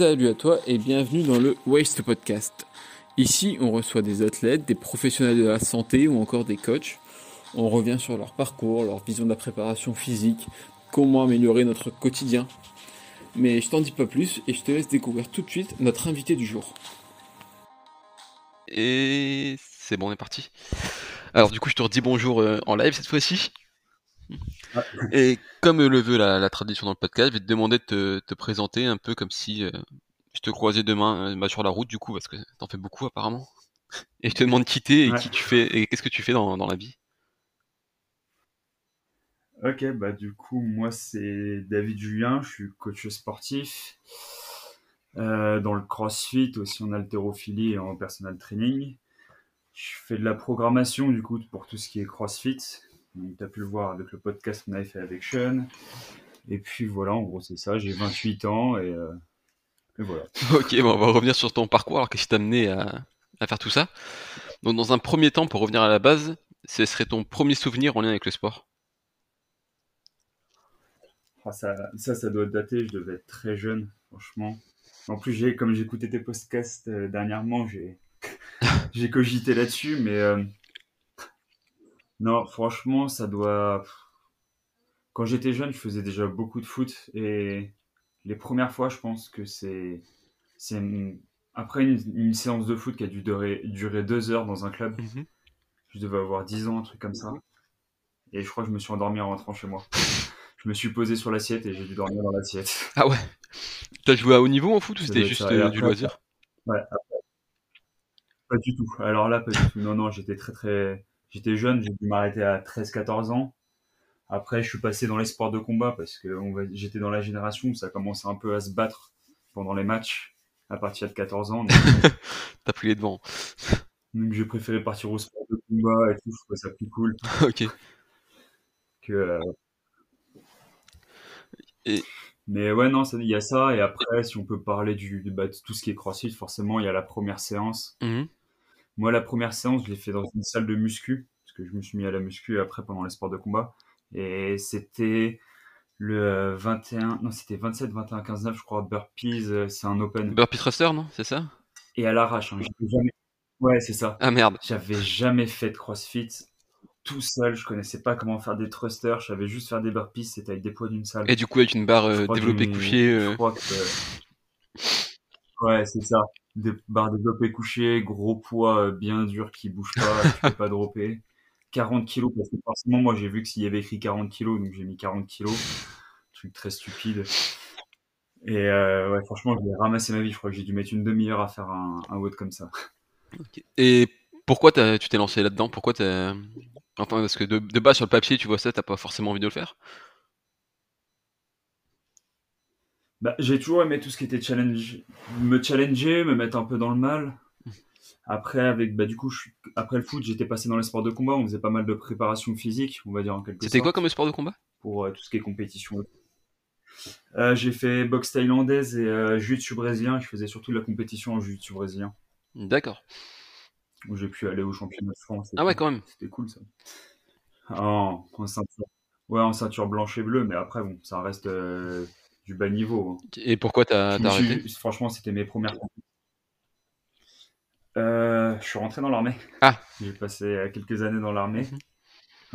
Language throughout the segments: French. Salut à toi et bienvenue dans le Waste Podcast. Ici, on reçoit des athlètes, des professionnels de la santé ou encore des coachs. On revient sur leur parcours, leur vision de la préparation physique, comment améliorer notre quotidien. Mais je t'en dis pas plus et je te laisse découvrir tout de suite notre invité du jour. Et c'est bon, on est parti. Alors du coup, je te redis bonjour en live cette fois-ci. Et comme le veut la tradition dans le podcast, je vais te demander de te présenter un peu comme si je te croisais demain sur la route du coup, parce que t'en fais beaucoup apparemment. Et je te demande qui t'es et qui tu fais et qu'est-ce que tu fais dans la vie. Ok, bah du coup moi c'est David Julien, je suis coach sportif dans le CrossFit, aussi en haltérophilie et en personal training. Je fais de la programmation du coup pour tout ce qui est CrossFit. Tu as pu le voir avec le podcast qu'on avait fait avec Sean. Et puis voilà, en gros, c'est ça. J'ai 28 ans et voilà. Ok, bon, on va revenir sur ton parcours. Alors, qu'est-ce qui t'a amené à faire tout ça ? Donc, dans un premier temps, pour revenir à la base, ce serait ton premier souvenir en lien avec le sport ? Oh, ça doit dater. Je devais être très jeune, franchement. En plus, comme j'écoutais tes podcasts dernièrement, j'ai cogité là-dessus, mais... Non, franchement, ça doit... Quand j'étais jeune, je faisais déjà beaucoup de foot. Et les premières fois, je pense que c'est après une séance de foot qui a dû durer 2 heures dans un club. Mm-hmm. Je devais avoir 10 ans, un truc comme ça. Et je crois que je me suis endormi en rentrant chez moi. Je me suis posé sur l'assiette et j'ai dû dormir dans l'assiette. Ah ouais. T'as joué à haut niveau en foot ou c'était juste du loisir ? Ouais, après. Pas du tout. Alors là, pas du tout. Non, j'étais très très... J'étais jeune, j'ai dû m'arrêter à 13-14 ans. Après, je suis passé dans les sports de combat parce que j'étais dans la génération où ça commençait un peu à se battre pendant les matchs à partir de 14 ans. Donc... T'as pris les devants. Donc, j'ai préféré partir aux sports de combat et tout, je trouvais ça plus cool. Ok. Mais ouais, non, il y a ça. Et après, si on peut parler de tout ce qui est CrossFit, forcément, il y a la première séance. Mm-hmm. Moi, la première séance, je l'ai fait dans une salle de muscu, parce que je me suis mis à la muscu après pendant les sports de combat. Et c'était le 27, 21, 15, 9, je crois, burpees, c'est un open. Burpee thruster, non ? C'est ça ? Et à l'arrache, hein, ouais, c'est ça. Ah merde. J'avais jamais fait de CrossFit tout seul, je connaissais pas comment faire des thrusters, je savais juste faire des burpees, c'était avec des poids d'une salle. Et du coup, avec une barre développée couchée. Je crois que... Ouais, c'est ça. Des barres développées couchées, gros poids bien dur qui bouge pas, tu peux pas dropper. 40 kilos, parce que forcément, moi, j'ai vu que s'il y avait écrit 40 kilos, donc j'ai mis 40 kilos. Truc très stupide. Et ouais, franchement, je vais ramasser ma vie. Je crois que j'ai dû mettre une demi-heure à faire un WOD comme ça. Okay. Et pourquoi tu t'es lancé là-dedans ? Pourquoi Enfin, parce que de base, sur le papier, tu vois ça, t'as pas forcément envie de le faire ? Bah, j'ai toujours aimé tout ce qui était challenge, me challenger, me mettre un peu dans le mal. Après, après le foot, j'étais passé dans les sports de combat. On faisait pas mal de préparation physique, on va dire en quelque sorte. C'était quoi comme sport de combat ? Pour tout ce qui est compétition. J'ai fait boxe thaïlandaise et jiu-jitsu brésilien. Je faisais surtout de la compétition en jiu-jitsu brésilien. D'accord. Où j'ai pu aller au championnat de France. Ah ouais, quand même. C'était cool ça. Oh, en ceinture blanche et bleue, mais après, bon, ça reste... du bas niveau. Et pourquoi t'as arrêté ? Franchement, c'était mes premières. Je suis rentré dans l'armée. Ah. J'ai passé quelques années dans l'armée. Mm-hmm.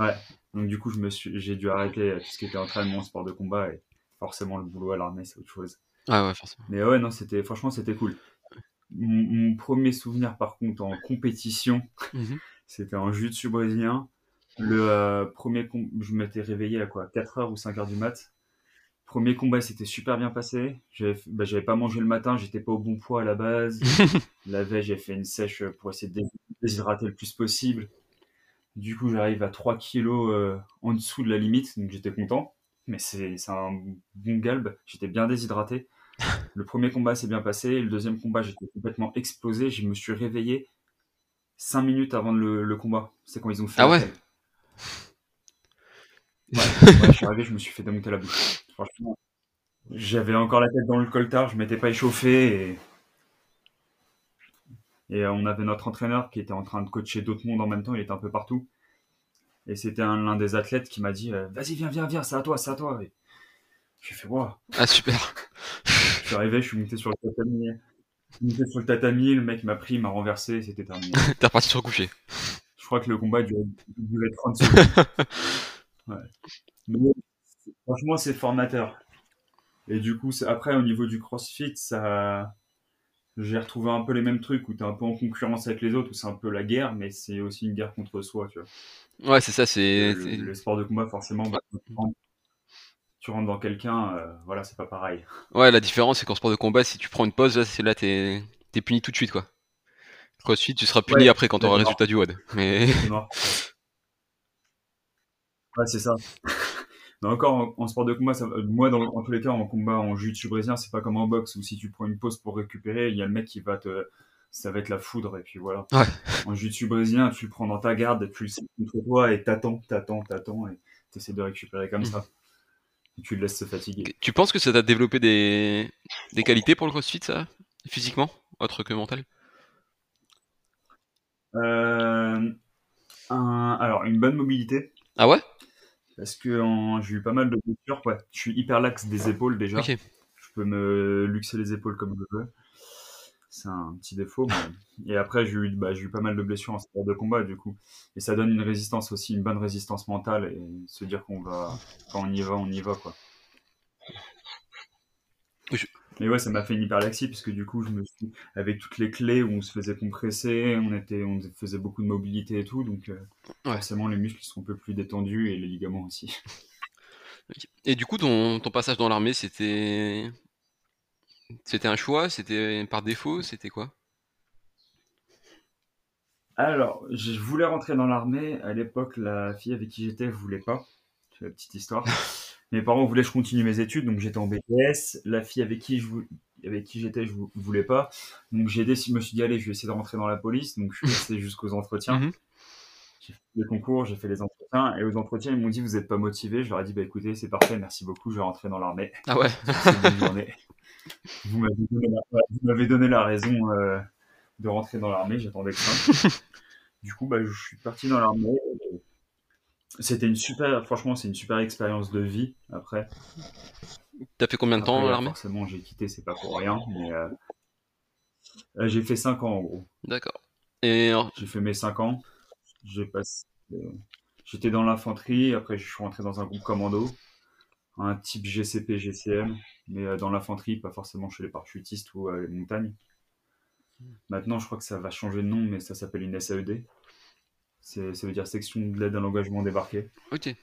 Ouais. Donc du coup, j'ai dû arrêter tout ce qui était entraînement, sport de combat et forcément le boulot à l'armée, c'est autre chose. Ah ouais, forcément. Mais ouais, non, franchement, c'était cool. Mon premier souvenir, par contre, en compétition, mm-hmm. c'était en jiu-jitsu brésilien. Je m'étais réveillé à quoi, 4h ou 5h du mat'. Premier combat, c'était super bien passé. J'avais pas mangé le matin, j'étais pas au bon poids à la base. La veille, j'ai fait une sèche pour essayer de déshydrater le plus possible. Du coup, j'arrive à 3 kilos en dessous de la limite, donc j'étais content. Mais c'est un bon galbe, j'étais bien déshydraté. Le premier combat s'est bien passé. Le deuxième combat, j'étais complètement explosé. Je me suis réveillé 5 minutes avant le combat. C'est quand ils ont fait. Ah ouais. Ouais, je suis arrivé, je me suis fait démonter la bouche. Franchement, j'avais encore la tête dans le coltard, je m'étais pas échauffé et on avait notre entraîneur qui était en train de coacher d'autres mondes en même temps, il était un peu partout. Et c'était l'un des athlètes qui m'a dit « Vas-y, viens, c'est à toi, c'est à toi ». J'ai fait « Wow ». Ah super. Je suis arrivé, je suis monté sur le tatami. Le mec m'a pris, il m'a renversé, c'était terminé. T'es reparti sur le coucher. Je crois que le combat durait 30 secondes. Ouais. Mais franchement, c'est formateur. Et du coup, après, au niveau du CrossFit, ça... j'ai retrouvé un peu les mêmes trucs où t'es un peu en concurrence avec les autres, où c'est un peu la guerre, mais c'est aussi une guerre contre soi, tu vois. Ouais, c'est ça, c'est... Le sport de combat, forcément, bah, tu rentres dans quelqu'un, voilà, c'est pas pareil. Ouais, la différence, c'est qu'en sport de combat, si tu prends une pause, là t'es puni tout de suite, quoi. CrossFit, tu seras puni après quand t'auras le résultat du WOD. Mais... C'est mort. Ouais, c'est ça. Mais encore en sport de combat, ça, moi en tous les cas en combat en jiu-jitsu brésilien, c'est pas comme en boxe où si tu prends une pause pour récupérer, il y a le mec qui va te, ça va être la foudre et puis voilà. Ouais. En jiu-jitsu brésilien, tu le prends dans ta garde, tu le sais contre toi et t'attends et t'essaies de récupérer comme ça. Et tu le laisses se fatiguer. Tu penses que ça t'a développé des qualités pour le CrossFit, ça, physiquement, autre que mental? Alors une bonne mobilité. Ah ouais? Parce que j'ai eu pas mal de blessures, ouais. Je suis hyper lax des épaules déjà. Okay. Je peux me luxer les épaules comme je veux. C'est un petit défaut. Mais... Et après, j'ai eu pas mal de blessures en sport de combat, du coup. Et ça donne une résistance aussi, une bonne résistance mentale. Et se dire quand on y va, quoi. Mais ouais, ça m'a fait une hyperlaxie, parce que du coup, je me suis... avec toutes les clés où on se faisait compresser, on faisait beaucoup de mobilité et tout, donc forcément les muscles sont un peu plus détendus et les ligaments aussi. Okay. Et du coup, ton passage dans l'armée, c'était un choix, c'était par défaut, c'était quoi? Alors, je voulais rentrer dans l'armée. À l'époque, la fille avec qui j'étais voulait pas. C'est la petite histoire. Mes parents voulaient que je continue mes études, donc j'étais en BTS. La fille avec qui j'étais, je ne voulais pas. Donc je me suis dit, allez, je vais essayer de rentrer dans la police. Donc je suis resté jusqu'aux entretiens. Mm-hmm. J'ai fait les concours, j'ai fait les entretiens. Et aux entretiens, ils m'ont dit, vous n'êtes pas motivé. Je leur ai dit, bah, écoutez, c'est parfait, merci beaucoup, je vais rentrer dans l'armée. Ah ouais. Bonne journée. Vous m'avez donné la raison de rentrer dans l'armée, j'attendais que ça. Du coup, bah, je suis parti dans l'armée. Franchement, c'est une super expérience de vie, après. T'as fait combien de temps, l'armée? Forcément, j'ai quitté, c'est pas pour rien, mais j'ai fait 5 ans, en gros. D'accord. Et... J'ai fait mes 5 ans, j'étais dans l'infanterie, après je suis rentré dans un groupe commando, un type GCP, GCM, mais dans l'infanterie, pas forcément chez les parachutistes ou les montagnes. Maintenant, je crois que ça va changer de nom, mais ça s'appelle une SAED. Ça veut dire section de l'aide à l'engagement débarqué. Ok.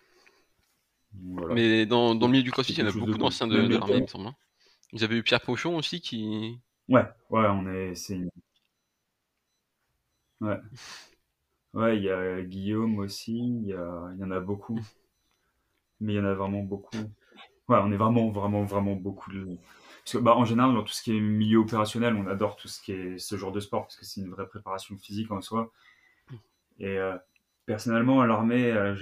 Voilà. Mais dans le milieu du CrossFit, il y en a beaucoup d'anciens de l'armée, il me semble. Vous avez eu Pierre Pochon aussi qui... Ouais, Ouais, il y a Guillaume aussi, il y en a beaucoup. Mais il y en a vraiment beaucoup. Ouais, on est vraiment, vraiment, vraiment beaucoup. Parce que, bah, en général, dans tout ce qui est milieu opérationnel, on adore tout ce qui est ce genre de sport, parce que c'est une vraie préparation physique en soi. Et personnellement, à l'armée,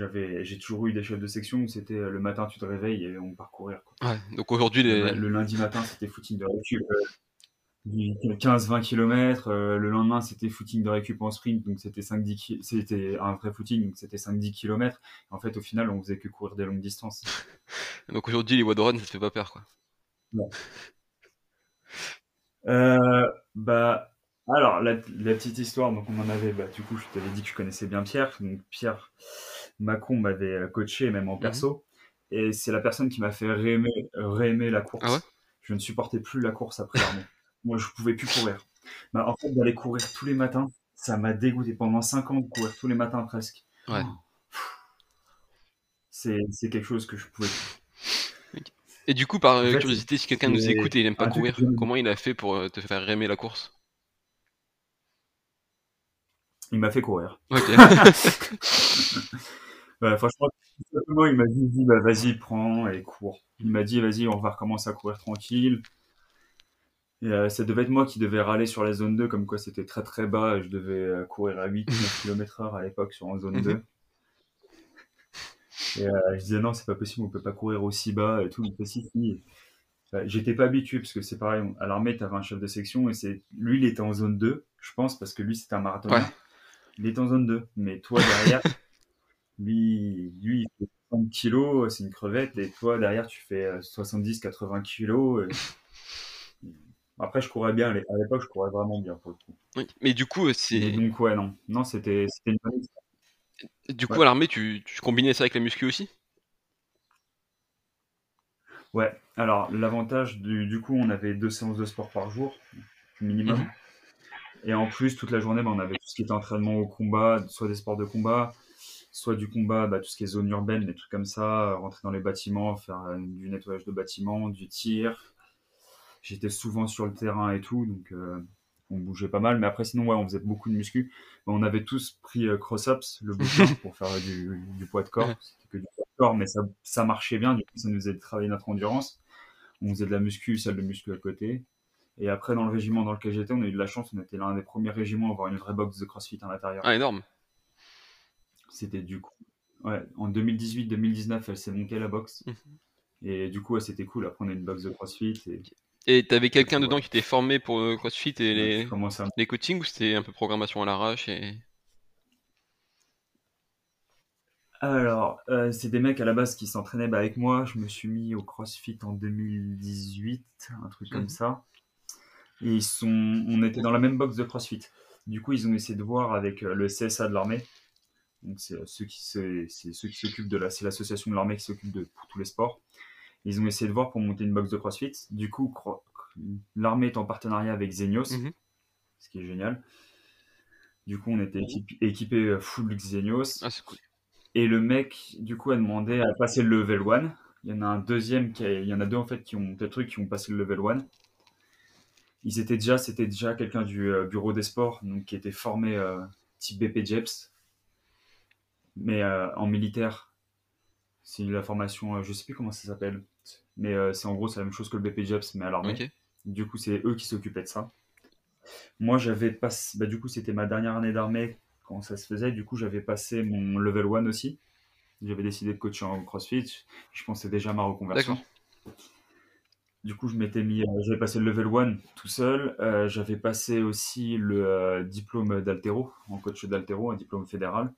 j'ai toujours eu des chefs de section où c'était le matin, tu te réveilles et on part courir. Quoi. Ouais, donc aujourd'hui, le lundi matin, c'était footing de récup, 15-20 km. Le lendemain, c'était footing de récup en sprint, donc c'était un vrai footing, donc c'était 5-10 km. En fait, au final, on faisait que courir des longues distances. Donc aujourd'hui, les Wadoran, ça te fait pas peur, quoi. Non. Alors, la petite histoire, donc on en avait, bah, du coup, je t'avais dit que je connaissais bien Pierre. Donc Pierre Macron m'avait coaché, même en perso. Et c'est la personne qui m'a fait réaimer la course. Ah ouais, je ne supportais plus la course après l'armée. Moi, je ne pouvais plus courir. Bah, en fait, d'aller courir tous les matins, ça m'a dégoûté. Pendant 5 ans, de courir tous les matins presque. Ouais. C'est quelque chose que je pouvais plus. Et du coup, par curiosité, si quelqu'un nous écoute et il n'aime pas courir, comment il a fait pour te faire réaimer la course ? Il m'a fait courir. Okay. Bah, franchement, il m'a dit, bah, vas-y, prends et cours. Il m'a dit, vas-y, on va recommencer à courir tranquille. Et, ça devait être moi qui devais râler sur la zone 2, comme quoi c'était très très bas. Je devais courir à 8-9 km/h à l'époque sur la zone 2. Et je disais, non, c'est pas possible, on peut pas courir aussi bas et tout. Il me fait, si. J'étais pas habitué, parce que c'est pareil, à l'armée, t'avais un chef de section, et lui, il était en zone 2, je pense, parce que lui, c'était un marathonien. Ouais. Il est en zone 2, mais toi derrière, lui, il fait 30 kilos, c'est une crevette, et toi derrière, tu fais 70-80 kilos. Après, je courais bien. À l'époque, je courais vraiment bien pour le coup. Oui, mais du coup, c'est... Donc, ouais, non. Non, c'était une bonne... Du coup, ouais. À l'armée, tu combinais ça avec la muscu aussi ? Ouais. Alors, l'avantage, du coup, on avait 2 séances de sport par jour, minimum. Mmh. Et en plus, toute la journée, on avait tout ce qui était entraînement au combat, soit des sports de combat, soit du combat, tout ce qui est zone urbaine, des trucs comme ça, rentrer dans les bâtiments, faire du nettoyage de bâtiments, du tir. J'étais souvent sur le terrain et tout, donc on bougeait pas mal. Mais après, sinon, ouais, on faisait beaucoup de muscu. On avait tous pris Cross-Ups, le bouquin, pour faire du poids de corps. C'était que du poids de corps, mais ça marchait bien. Du coup, ça nous faisait travailler notre endurance. On faisait de la muscu, salle de muscu à côté. Et après, dans le régiment dans lequel j'étais, on a eu de la chance. On était l'un des premiers régiments à avoir une vraie box de CrossFit à l'intérieur. Ah, énorme. C'était du coup... Ouais, en 2018-2019, elle s'est montée la box. Mm-hmm. Et du coup, ouais, c'était cool. Après, on a une box de CrossFit. Et t'avais quelqu'un dedans qui était formé pour le CrossFit et les coachings, ou c'était un peu programmation à l'arrache Alors, c'est des mecs à la base qui s'entraînaient avec moi. Je me suis mis au CrossFit en 2018, un truc comme ça. Et on était dans la même box de CrossFit. Du coup, ils ont essayé de voir avec le CSA de l'armée. Donc, c'est ceux qui s'occupent de c'est l'association de l'armée qui s'occupe pour tous les sports. Ils ont essayé de voir pour monter une box de CrossFit. Du coup, l'armée est en partenariat avec Xenios, ce qui est génial. Du coup, on était équipé full Xenios. Ah, c'est cool. Et le mec, du coup, a demandé à passer le level 1. Il y en a un deuxième, il y en a deux en fait qui ont monté le truc, qui ont passé le level 1. C'était déjà quelqu'un du bureau des sports, donc qui était formé type BPJEPS, mais en militaire. C'est la formation, je ne sais plus comment ça s'appelle, mais c'est en gros c'est la même chose que le BPJEPS, mais à l'armée. Okay. Du coup, c'est eux qui s'occupaient de ça. Moi, j'avais passé, du coup, c'était ma dernière année d'armée quand ça se faisait. Du coup, j'avais passé mon level 1 aussi. J'avais décidé de coacher en CrossFit. Je pensais déjà à ma reconversion. D'accord. Du coup, j'avais passé le level 1 tout seul. J'avais passé aussi le diplôme d'altéro, en coach d'altéro, un diplôme fédéral.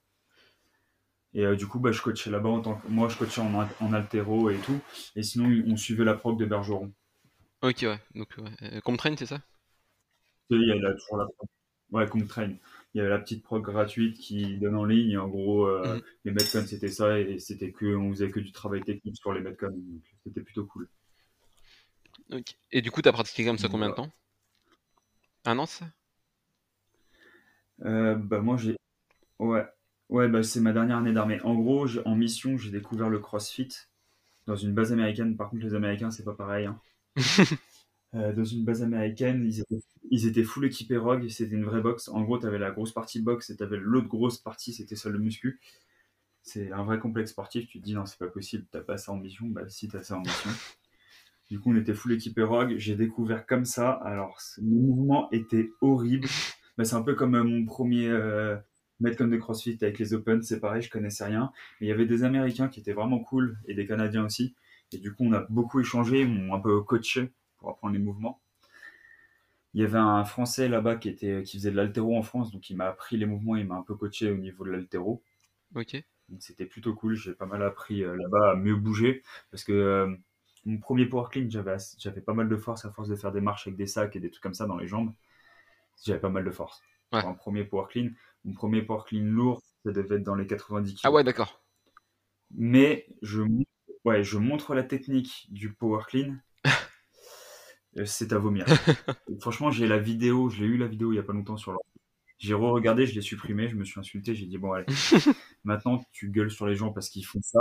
Et du coup, je coachais là-bas moi, je coachais en altéro et tout. Et sinon, on suivait la prog de Bergeron. Ok, ouais. Donc, Comptrain, c'est ça ? Il y a toujours la prog. Ouais, Comptrain. Il y avait la petite prog gratuite qui donne en ligne. En gros, les Medcom, c'était ça. Et c'était on faisait que du travail technique sur les Medcom. Donc, c'était plutôt cool. Okay. Et du coup, tu as pratiqué comme ça combien de temps ? Un an, ça ? Moi, j'ai... Ouais. Ouais, c'est ma dernière année d'armée. En gros, en mission, j'ai découvert le CrossFit dans une base américaine. Par contre, les Américains, c'est pas pareil. Hein. Dans une base américaine, ils étaient full équipés Rogue. C'était une vraie box. En gros, t'avais la grosse partie box et t'avais l'autre grosse partie, c'était celle de muscu. C'est un vrai complexe sportif. Tu te dis, non, c'est pas possible, t'as pas ça en mission. Si, t'as ça en mission. Du coup, on était full équipés Rogue. J'ai découvert comme ça. Alors, le mouvement était horrible. C'est un peu comme mon premier... mettre comme des CrossFit avec les Open, c'est pareil, je connaissais rien. Mais il y avait des Américains qui étaient vraiment cool et des Canadiens aussi. Et du coup, on a beaucoup échangé, on a un peu coaché pour apprendre les mouvements. Il y avait un Français là-bas qui faisait de l'altéro en France, donc il m'a appris les mouvements, il m'a un peu coaché au niveau de l'altéro. Ok. Donc c'était plutôt cool, j'ai pas mal appris là-bas à mieux bouger. Parce que mon premier power clean, j'avais pas mal de force à force de faire des marches avec des sacs et des trucs comme ça dans les jambes. J'avais pas mal de force. Ouais. Pour un premier power clean. Mon premier power clean lourd, ça devait être dans les 90 kg. Ah ouais, d'accord. Mais je montre la technique du power clean. C'est à vomir. Franchement, j'ai eu la vidéo il n'y a pas longtemps sur l'ordi. J'ai re-regardé, je l'ai supprimée, je me suis insulté, j'ai dit bon allez, maintenant tu gueules sur les gens parce qu'ils font ça.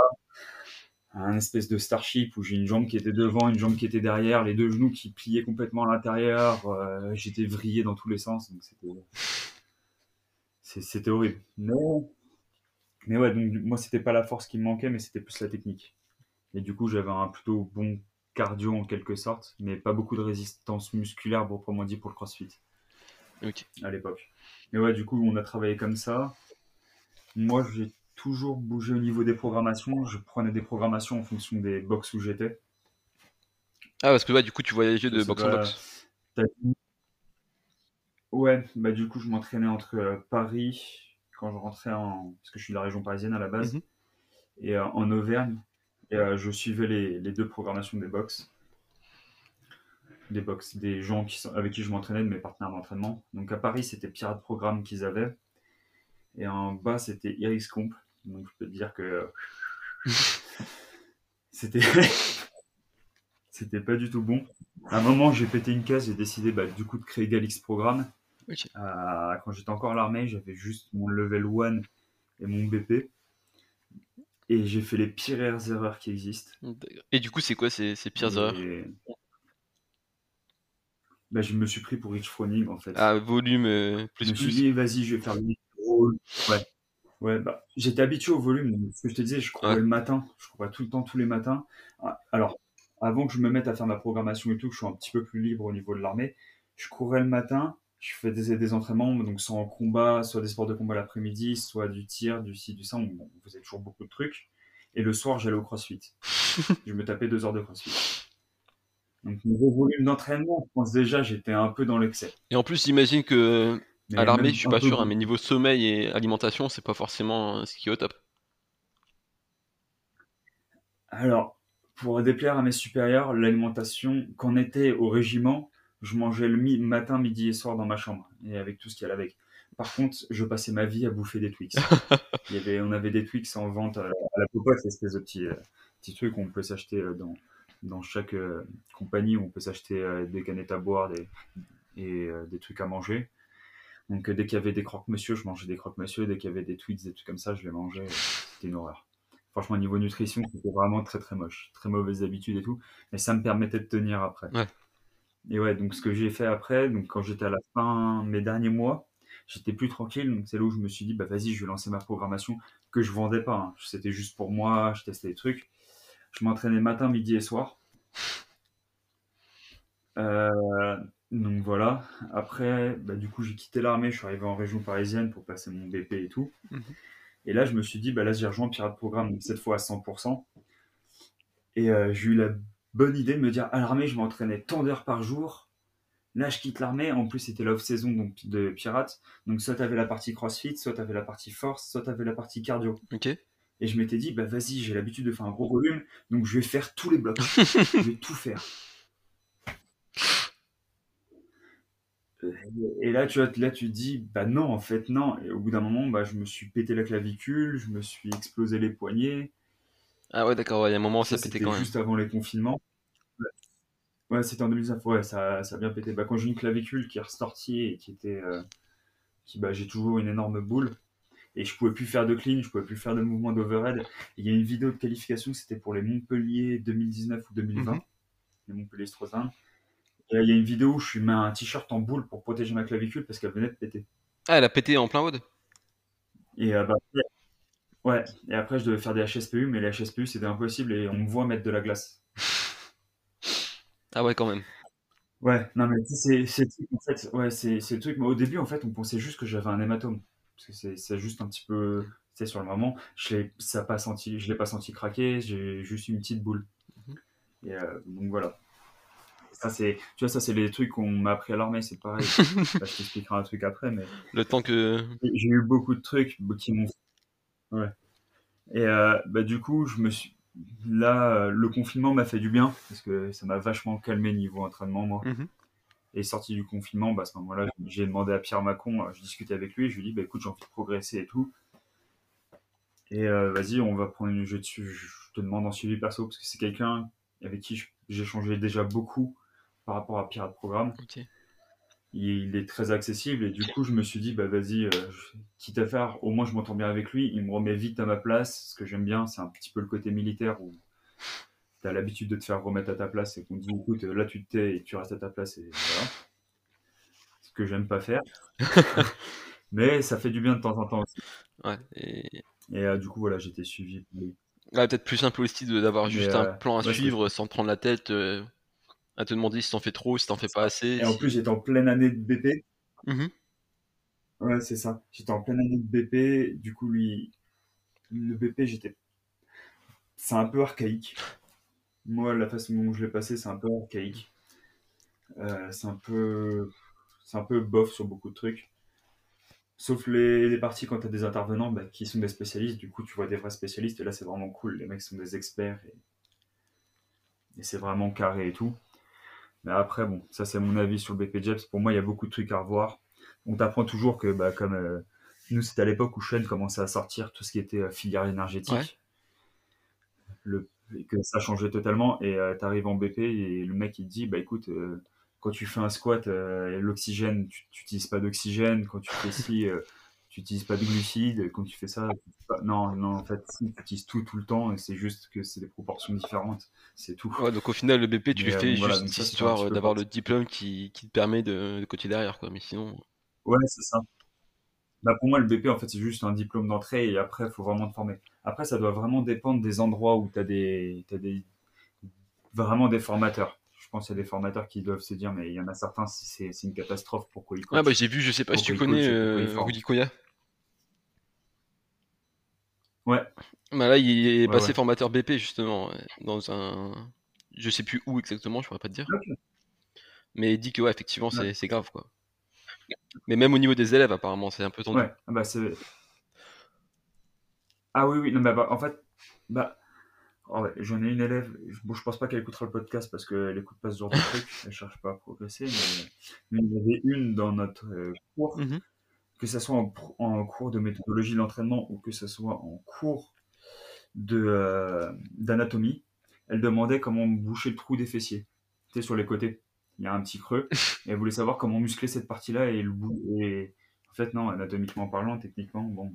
Un espèce de starship où j'ai une jambe qui était devant, une jambe qui était derrière, les deux genoux qui pliaient complètement à l'intérieur. J'étais vrillé dans tous les sens, donc c'était horrible. Mais ouais, donc moi, c'était pas la force qui me manquait, mais c'était plus la technique. Et du coup, j'avais un plutôt bon cardio en quelque sorte, mais pas beaucoup de résistance musculaire, proprement dit, pour le CrossFit. Okay. À l'époque. Mais ouais, du coup, on a travaillé comme ça. Moi, j'ai toujours bougé au niveau des programmations. Je prenais des programmations en fonction des box où j'étais. Ah, parce que ouais, du coup, tu voyageais de box en box. Ouais, du coup, je m'entraînais entre Paris, quand je rentrais parce que je suis de la région parisienne à la base, et en Auvergne, et je suivais les deux programmations des box. des gens qui sont, avec qui je m'entraînais, de mes partenaires d'entraînement. Donc à Paris, c'était Pirate Programme qu'ils avaient. Et en bas, c'était Iris Comple. Donc je peux te dire que c'était pas du tout bon. À un moment, j'ai pété une case, j'ai décidé du coup de créer Galix Program. Okay. Quand j'étais encore à l'armée, j'avais juste mon level 1 et mon BP. Et j'ai fait les pires erreurs qui existent. Et du coup, c'est quoi ces pires erreurs ? Je me suis pris pour Rich Froning, en fait. Ah, volume plus. Je me suis dit, vas-y, je vais faire le rôle. Ouais. Ouais, j'étais habitué au volume. Donc, ce que je te disais, je courais le matin. Je courais tout le temps, tous les matins. Alors, avant que je me mette à faire ma programmation et tout, que je sois un petit peu plus libre au niveau de l'armée, je courais le matin. Je fais des entraînements, donc soit en combat, soit des sports de combat l'après-midi, soit du tir, du ci, du ça. Bon, on faisait toujours beaucoup de trucs. Et le soir, j'allais au crossfit. Je me tapais 2 heures de crossfit. Donc, niveau volume d'entraînement, je pense déjà, j'étais un peu dans l'excès. Et en plus, j'imagine que à l'armée, je suis pas sûr, mais niveau sommeil et alimentation, c'est pas forcément ce qui est au top. Alors, pour déplaire à mes supérieurs, l'alimentation, quand on était au régiment, je mangeais le matin, midi et soir dans ma chambre, et avec tout ce qu'il y a avec. Par contre, je passais ma vie à bouffer des Twix. On avait des Twix en vente à la Popote, c'est espèce de petit truc qu'on peut s'acheter dans chaque compagnie, où on peut s'acheter des canettes à boire et des trucs à manger. Donc dès qu'il y avait des croque-monsieur, je mangeais des croque-monsieur. Dès qu'il y avait des Twix, des trucs comme ça, je les mangeais. C'était une horreur. Franchement, niveau nutrition, c'était vraiment très très moche. Très mauvaises habitudes et tout, mais ça me permettait de tenir après. Ouais. Et ouais, donc ce que j'ai fait après, donc quand j'étais à la fin, mes derniers mois, j'étais plus tranquille. Donc c'est là où je me suis dit, vas-y, je vais lancer ma programmation que je vendais pas. Hein. C'était juste pour moi, je testais des trucs. Je m'entraînais matin, midi et soir. Donc voilà. Après, du coup, j'ai quitté l'armée. Je suis arrivé en région parisienne pour passer mon BP et tout. Et là, je me suis dit, là, j'ai rejoint Pirate Programme, cette fois à 100%. Et j'ai eu la bonne idée de me dire, à l'armée, je m'entraînais tant d'heures par jour. Là, je quitte l'armée. En plus, c'était l'off-saison donc, de Pirates. Donc, soit tu avais la partie crossfit, soit tu avais la partie force, soit tu avais la partie cardio. Okay. Et je m'étais dit, vas-y, j'ai l'habitude de faire un gros volume, donc je vais faire tous les blocs. Je vais tout faire. Et là, tu te dis, non, en fait, non. Et au bout d'un moment, je me suis pété la clavicule, je me suis explosé les poignets. Ah ouais, d'accord, il y a un moment où ça pétait quand même. C'était juste avant les confinements. Ouais, c'était en 2009, ouais, ça a bien pété. Quand j'ai une clavicule qui est ressortie et qui était... j'ai toujours une énorme boule. Et je pouvais plus faire de clean, je pouvais plus faire de mouvement d'overhead. Il y a une vidéo de qualification, c'était pour les Montpellier 2019 ou 2020. Les Montpellier Strozan. Et là, il y a une vidéo où je mets un t-shirt en boule pour protéger ma clavicule parce qu'elle venait de péter. Ah, elle a pété en plein WOD. Et ouais, et après je devais faire des HSPU, mais les HSPU c'était impossible et on me voit mettre de la glace. Ah ouais, quand même. Ouais, non mais c'est truc en fait, ouais, c'est le truc. Mais au début en fait, on pensait juste que j'avais un hématome parce que c'est juste un petit peu, c'est sur le moment, je l'ai pas senti craquer, j'ai juste une petite boule. Et donc voilà. Ça c'est, tu vois, ça c'est les trucs qu'on m'a appris à l'armée, c'est pareil. Je t'expliquerai un truc après, mais le temps que j'ai eu beaucoup de trucs qui m'ont... Ouais. Et du coup, le confinement m'a fait du bien parce que ça m'a vachement calmé niveau entraînement, moi. Et sorti du confinement, à ce moment-là, j'ai demandé à Pierre Macron, je discutais avec lui, et je lui ai dit, écoute, j'ai envie de progresser et tout. Et vas-y, on va prendre une jeu dessus. Je te demande en suivi perso parce que c'est quelqu'un avec qui j'échangeais déjà beaucoup par rapport à Pirate Programme. Okay. Il est très accessible et du coup je me suis dit vas-y, quitte à faire, au moins je m'entends bien avec lui, il me remet vite à ma place. Ce que j'aime bien, c'est un petit peu le côté militaire où t'as l'habitude de te faire remettre à ta place et qu'on te dit écoute, là tu te tais et tu restes à ta place, et voilà, ce que j'aime pas faire. Mais ça fait du bien de temps en temps aussi. Ouais, et du coup voilà, j'étais suivi. Ouais, peut-être plus simple aussi d'avoir juste un plan à suivre sans te prendre la tête, à te demander si t'en fais trop, si t'en fais pas assez. Et en plus, j'étais en pleine année de BP. Ouais, c'est ça. J'étais en pleine année de BP. Du coup, le BP, c'est un peu archaïque. Moi, la façon dont je l'ai passé, c'est un peu archaïque. C'est un peu bof sur beaucoup de trucs. Sauf les parties quand t'as des intervenants qui sont des spécialistes. Du coup, tu vois des vrais spécialistes. Et là, c'est vraiment cool. Les mecs sont des experts. Et c'est vraiment carré et tout. Mais après, bon, ça c'est mon avis sur le BP Jeps. Pour moi, il y a beaucoup de trucs à revoir. On t'apprend toujours que, bah, comme nous, c'était à l'époque où Sean commençait à sortir tout ce qui était filière énergétique. Ouais. Que ça changeait totalement. Et tu arrives en BP et le mec, il te dit, bah écoute, quand tu fais un squat, l'oxygène, tu n'utilises pas d'oxygène. Quand tu fais ci, tu n'utilises pas de glucides. Quand tu fais ça, non, en fait, si, tu utilises tout le temps. Et c'est juste que c'est des proportions différentes. C'est tout. Ouais, donc au final, le BP, tu le fais juste ça, histoire d'avoir le diplôme qui te permet de coacher derrière, quoi. Mais sinon... Ouais, c'est ça. Bah, pour moi, le BP, en fait, c'est juste un diplôme d'entrée et après, il faut vraiment te former. Après, ça doit vraiment dépendre des endroits où tu as vraiment des formateurs. Je pense qu'il y a des formateurs qui doivent se dire, mais il y en a certains, c'est une catastrophe. Pourquoi ils coachent? Ah, bah, j'ai vu, je sais pas si tu connais Koli Koya. Ouais. Bah, là, il est passé formateur BP, justement, dans un. Je sais plus où exactement, je pourrais pas te dire. Okay. Mais il dit que, ouais, effectivement, c'est grave, quoi. Mais même au niveau des élèves, apparemment, c'est un peu tendu. Ouais, bah c'est... Ah oui, non, bah, en fait, j'en ai une élève, bon, je pense pas qu'elle écoutera le podcast parce qu'elle écoute pas ce genre de truc, elle cherche pas à progresser, mais il y avait une dans notre cours, que ce soit en cours de méthodologie de l'entraînement ou que ce soit en cours d'anatomie, elle demandait comment boucher le trou des fessiers, tu sais, sur les côtés. Il y a un petit creux, et elle voulait savoir comment muscler cette partie-là, et en fait, non, anatomiquement parlant, techniquement, bon,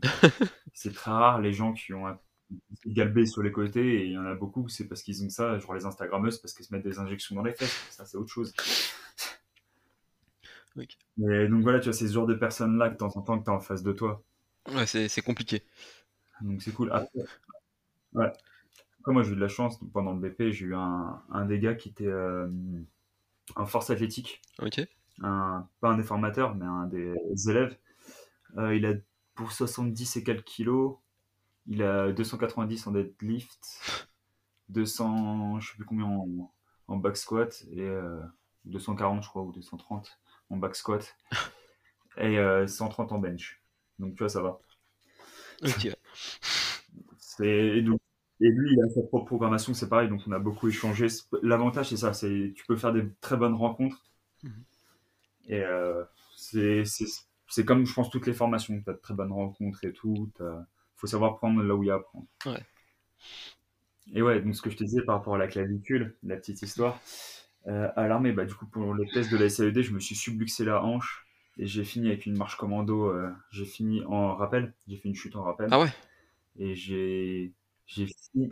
c'est très rare les gens qui ont un galbé sur les côtés, et il y en a beaucoup, c'est parce qu'ils ont ça, genre les Instagrammeuses, parce qu'elles se mettent des injections dans les fesses, ça c'est autre chose. Okay. Et donc voilà, tu vois, c'est ce genre de personnes-là que de temps en temps que tu as en face de toi. Ouais, c'est compliqué. Donc c'est cool. Après, ouais. Après, moi j'ai eu de la chance, pendant le BP, j'ai eu un des gars qui était... en force athlétique, okay. Pas un des formateurs, mais un des élèves. Il a pour 70 et quelques kilos, il a 290 en deadlift, 200, je sais plus combien en back squat, et 240 je crois, ou 230 en back squat, et 130 en bench. Donc tu vois, ça va. Okay. Et lui, il a sa propre programmation, c'est pareil, donc on a beaucoup échangé. L'avantage, c'est ça, tu peux faire des très bonnes rencontres. Et c'est comme, je pense, toutes les formations, tu as de très bonnes rencontres et tout. Faut savoir prendre là où il y a à prendre. Ouais. Et ouais, donc ce que je te disais par rapport à la clavicule, la petite histoire, à l'armée, bah, du coup, pour les tests de la SAED, je me suis subluxé la hanche et j'ai fini avec une marche commando, j'ai fini en rappel, j'ai fait une chute en rappel. Ah ouais? Et j'ai fait une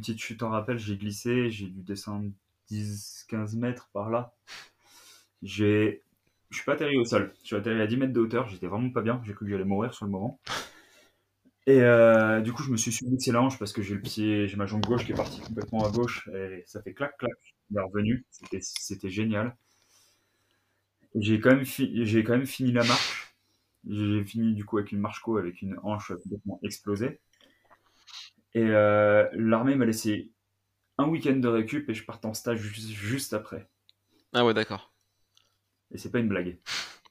petite chute en rappel, j'ai glissé, j'ai dû descendre 10-15 mètres par là. Je suis pas atterri au sol, je suis atterri à 10 mètres de hauteur, j'étais vraiment pas bien, j'ai cru que j'allais mourir sur le moment. Et du coup, je me suis subluxé la hanche parce que j'ai ma jambe gauche qui est partie complètement à gauche et ça fait clac, clac, il est revenu, c'était génial. J'ai quand même fini la marche, j'ai fini du coup avec une marche co, avec une hanche complètement explosée. Et l'armée m'a laissé un week-end de récup et je parte en stage juste après. Ah ouais, d'accord. Et c'est pas une blague.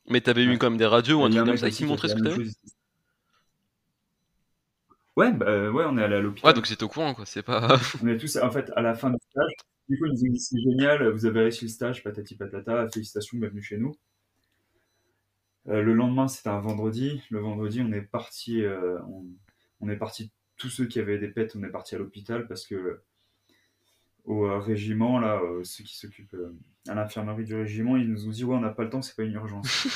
Mais t'avais eu quand même des radios ou un truc comme ça qui montrait ce que t'avais? Ouais, on est allé à l'hôpital. Ouais, donc c'était au courant, quoi. C'est pas... On est tous, en fait, à la fin du stage. Du coup, ils nous ont dit, c'est génial, vous avez réussi le stage, patati patata, félicitations, bienvenue chez nous. Le lendemain, c'était un vendredi. Le vendredi, on est parti... tous ceux qui avaient des pets, on est partis à l'hôpital parce que au régiment, là, ceux qui s'occupent à l'infirmerie du régiment, ils nous ont dit « Ouais, on n'a pas le temps, c'est pas une urgence. »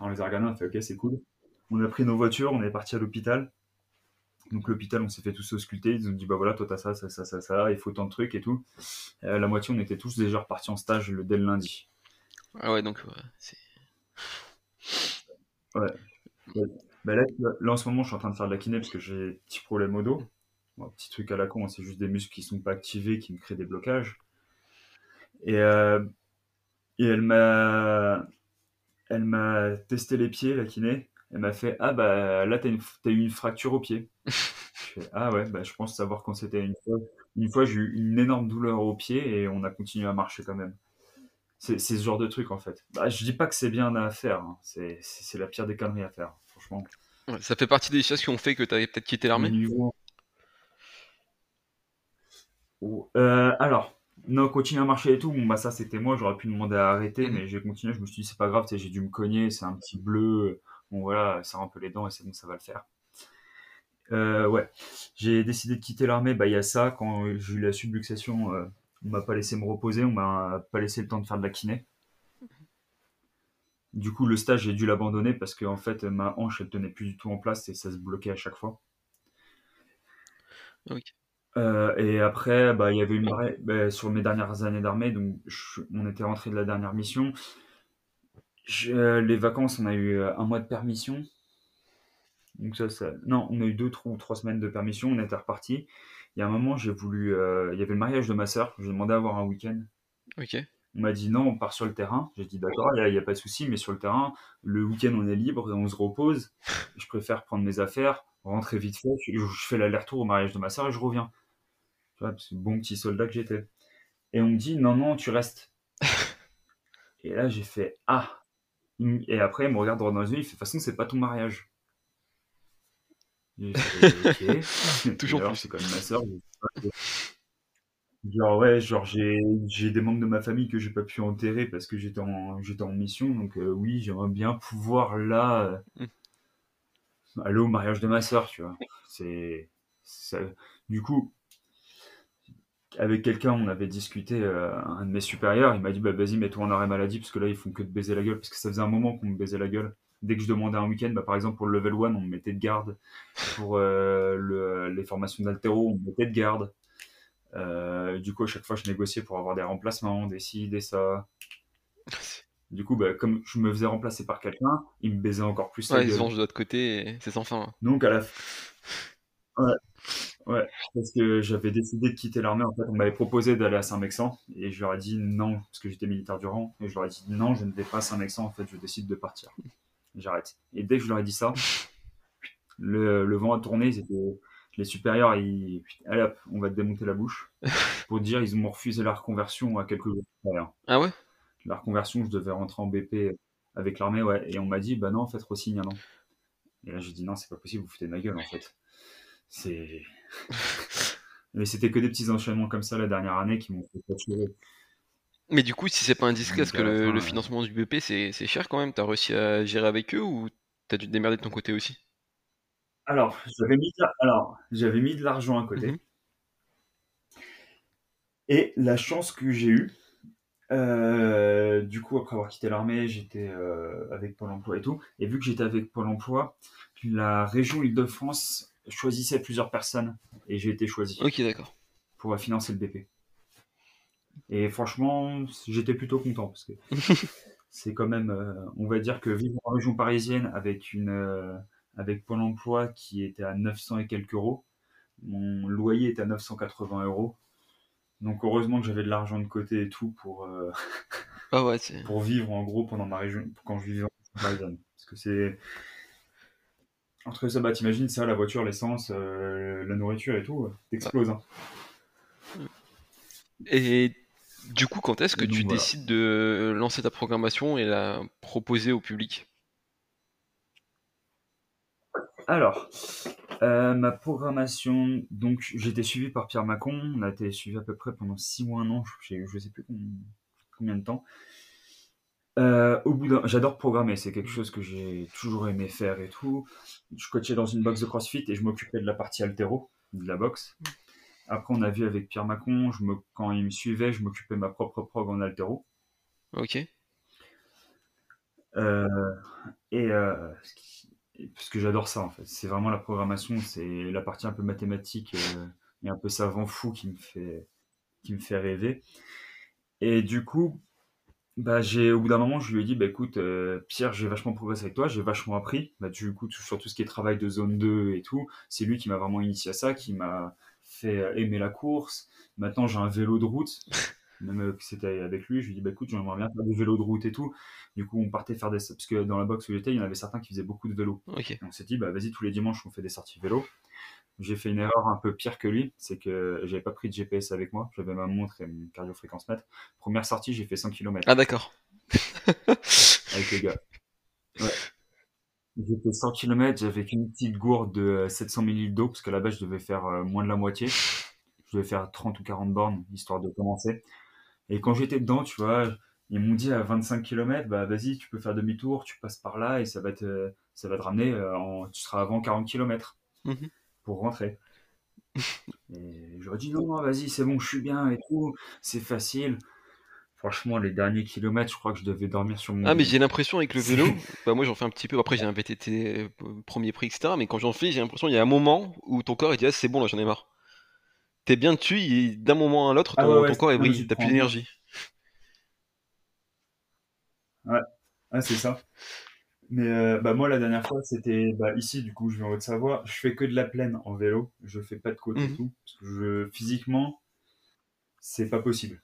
On les a regardés, on a fait « Ok, c'est cool. » On a pris nos voitures, on est partis à l'hôpital. Donc l'hôpital, on s'est fait tous ausculter. Ils nous ont dit « Bah voilà, toi, t'as ça, ça, ça, ça, ça, il faut tant de trucs et tout. » La moitié, on était tous déjà repartis en stage dès le lundi. Ah ouais, donc... Ouais. Bah là, en ce moment, je suis en train de faire de la kiné parce que j'ai des petits problèmes au dos. Bon, petit truc à la con, hein, c'est juste des muscles qui ne sont pas activés, qui me créent des blocages. Et elle m'a testé les pieds, la kiné. Elle m'a fait « Ah, bah là, t'as eu une fracture au pied. » Je fais « Ah ouais, bah, je pense savoir quand c'était une fois. » Une fois, j'ai eu une énorme douleur au pied et on a continué à marcher quand même. C'est ce genre de truc, en fait. Bah, je dis pas que c'est bien à faire. Hein. C'est la pire des conneries à faire. Franchement. Ouais, ça fait partie des choses qui ont fait que tu avais peut-être quitté l'armée. Alors, non, continuer à marcher et tout. Bon, bah, ça, c'était moi. J'aurais pu demander à arrêter, mais j'ai continué. Je me suis dit, c'est pas grave, j'ai dû me cogner. C'est un petit bleu. Bon, voilà, ça serre un peu les dents et c'est bon, ça va le faire. Ouais, j'ai décidé de quitter l'armée. Bah, il y a ça. Quand j'ai eu la subluxation, on m'a pas laissé me reposer. On m'a pas laissé le temps de faire de la kiné. Du coup, le stage, j'ai dû l'abandonner parce que, en fait, ma hanche, elle tenait plus du tout en place et ça se bloquait à chaque fois. Oui. Et après, bah, il y avait une marée sur mes dernières années d'armée. Donc, on était rentré de la dernière mission. Les vacances, on a eu 1 mois de permission. Donc ça, non, on a eu 2 ou 3 semaines de permission. On était reparti. Il y a un moment, j'ai voulu. Il y avait le mariage de ma sœur. J'ai demandé à avoir un week-end. Ok. On m'a dit non, on part sur le terrain. J'ai dit d'accord, il n'y a pas de souci, mais sur le terrain, le week-end, on est libre et on se repose. Je préfère prendre mes affaires, rentrer vite fait. Je fais l'aller-retour au mariage de ma sœur et je reviens. Tu vois, c'est le bon petit soldat que j'étais. Et on me dit non, non, tu restes. Et là, j'ai fait ah. Et après, il me regarde dans les yeux, il fait de toute façon, c'est pas ton mariage. Et j'ai fait, ok. Toujours plus. C'est quand même ma sœur. Genre ouais, genre j'ai des membres de ma famille que j'ai pas pu enterrer parce que j'étais en mission, donc oui, j'aimerais bien pouvoir là aller au mariage de ma sœur, tu vois. C'est du coup avec quelqu'un, on avait discuté, un de mes supérieurs, il m'a dit bah vas-y, mets-toi en arrêt maladie parce que là ils font que te baiser la gueule, parce que ça faisait un moment qu'on me baisait la gueule. Dès que je demandais un week-end, bah, par exemple pour le level 1, on me mettait de garde, pour les formations d'altéro, on me mettait de garde. Du coup, à chaque fois, je négociais pour avoir des remplacements, des ci, des ça. Du coup, bah, comme je me faisais remplacer par quelqu'un, il me baisait encore plus. Ouais, ils se vengent de l'autre côté, et c'est sans fin. Hein. Donc, à la fin. Ouais. Ouais, parce que j'avais décidé de quitter l'armée. En fait, on m'avait proposé d'aller à Saint-Mexan, et je leur ai dit non, parce que j'étais militaire du rang, et je leur ai dit non, je ne vais pas à Saint-Mexan, en fait, je décide de partir. J'arrête. Et dès que je leur ai dit ça, le vent a tourné, ils étaient. Les supérieurs, ils... Allez hop, on va te démonter la bouche. Pour dire, ils m'ont refusé la reconversion à quelques jours. Voilà. Ah ouais ? La reconversion, je devais rentrer en BP avec l'armée, ouais. Et on m'a dit, bah non, en fait, re-signe un an. Et là, j'ai dit, non, c'est pas possible, vous foutez de ma gueule, en fait. C'est. Mais c'était que des petits enchaînements comme ça la dernière année qui m'ont fait saturer. Mais du coup, si c'est pas indiscret, parce que le financement du BP, c'est cher quand même. T'as réussi à gérer avec eux ou t'as dû te démerder de ton côté aussi ? Alors, j'avais mis de l'argent à côté. Mmh. Et la chance que j'ai eue, du coup, après avoir quitté l'armée, j'étais avec Pôle emploi et tout. Et vu que j'étais avec Pôle emploi, la région Île-de-France choisissait plusieurs personnes. Et j'ai été choisi. Ok, d'accord. Pour financer le BP. Et franchement, j'étais plutôt content parce que c'est quand même, on va dire que vivre en région parisienne avec une. Avec Pôle emploi qui était à 900 et quelques euros. Mon loyer était à 980 euros. Donc heureusement que j'avais de l'argent de côté et tout pour, ah ouais, pour vivre en gros pendant ma région, quand je vivais en Bretagne. Parce que c'est. Entre ça, bah t'imagines ça, la voiture, l'essence, la nourriture et tout, t'exploses. Hein. Et du coup, quand est-ce que donc, tu décides de lancer ta programmation et la proposer au public ? Alors, ma programmation, donc j'étais suivi par Pierre Macron, on a été suivi à peu près pendant 6 mois, 1 an, je ne sais plus combien de temps. J'adore programmer, c'est quelque chose que j'ai toujours aimé faire et tout. Je coachais dans une box de CrossFit et je m'occupais de la partie haltéro, de la boxe. Après, on a vu avec Pierre Macron, quand il me suivait, je m'occupais de ma propre prog en haltéro. Ok. Parce que j'adore ça en fait, c'est vraiment la programmation, c'est la partie un peu mathématique et un peu savant fou qui me fait rêver. Et du coup, bah, au bout d'un moment, je lui ai dit bah, écoute Pierre, j'ai vachement progressé avec toi, j'ai vachement appris, bah, du coup, sur tout ce qui est travail de zone 2 et tout, c'est lui qui m'a vraiment initié à ça, qui m'a fait aimer la course. Maintenant j'ai un vélo de route, même que c'était avec lui, je lui ai dit bah, écoute, j'aimerais bien faire des vélos de route et tout. Du coup, on partait faire des... Parce que dans la boxe où j'étais, il y en avait certains qui faisaient beaucoup de vélo. Okay. On s'est dit, bah, vas-y, tous les dimanches, on fait des sorties vélo. J'ai fait une erreur un peu pire que lui, c'est que j'avais pas pris de GPS avec moi. J'avais ma montre et mon cardio-fréquence mat. Première sortie, j'ai fait 100 km. Ah, d'accord. Avec les gars. Ouais. J'ai fait 100 km, j'avais qu'une petite gourde de 700 ml d'eau, parce qu'à la base, je devais faire moins de la moitié. je devais faire 30 ou 40 bornes, histoire de commencer. Et quand j'étais dedans, tu vois, ils m'ont dit à 25 km, bah vas-y, tu peux faire demi-tour, tu passes par là et ça va te ramener, tu seras avant 40 km pour rentrer. Et j'aurais dit non, vas-y, c'est bon, je suis bien et tout, c'est facile. Franchement, les derniers kilomètres, je crois que je devais dormir sur mon... Ah, mais j'ai l'impression avec le vélo, bah moi j'en fais un petit peu, après j'ai un VTT premier prix, etc. Mais quand j'en fais, j'ai l'impression qu'il y a un moment où ton corps il dit « Ah, c'est bon, là, j'en ai marre ». T'es bien dessus, et d'un moment à l'autre, ton corps est brillé, t'as plus d'énergie. Ouais, ah, c'est ça. Mais bah, moi, la dernière fois, c'était ici, du coup, je viens en Haute-Savoie. Je fais que de la plaine en vélo, je fais pas de côte et tout. Parce que physiquement, c'est pas possible.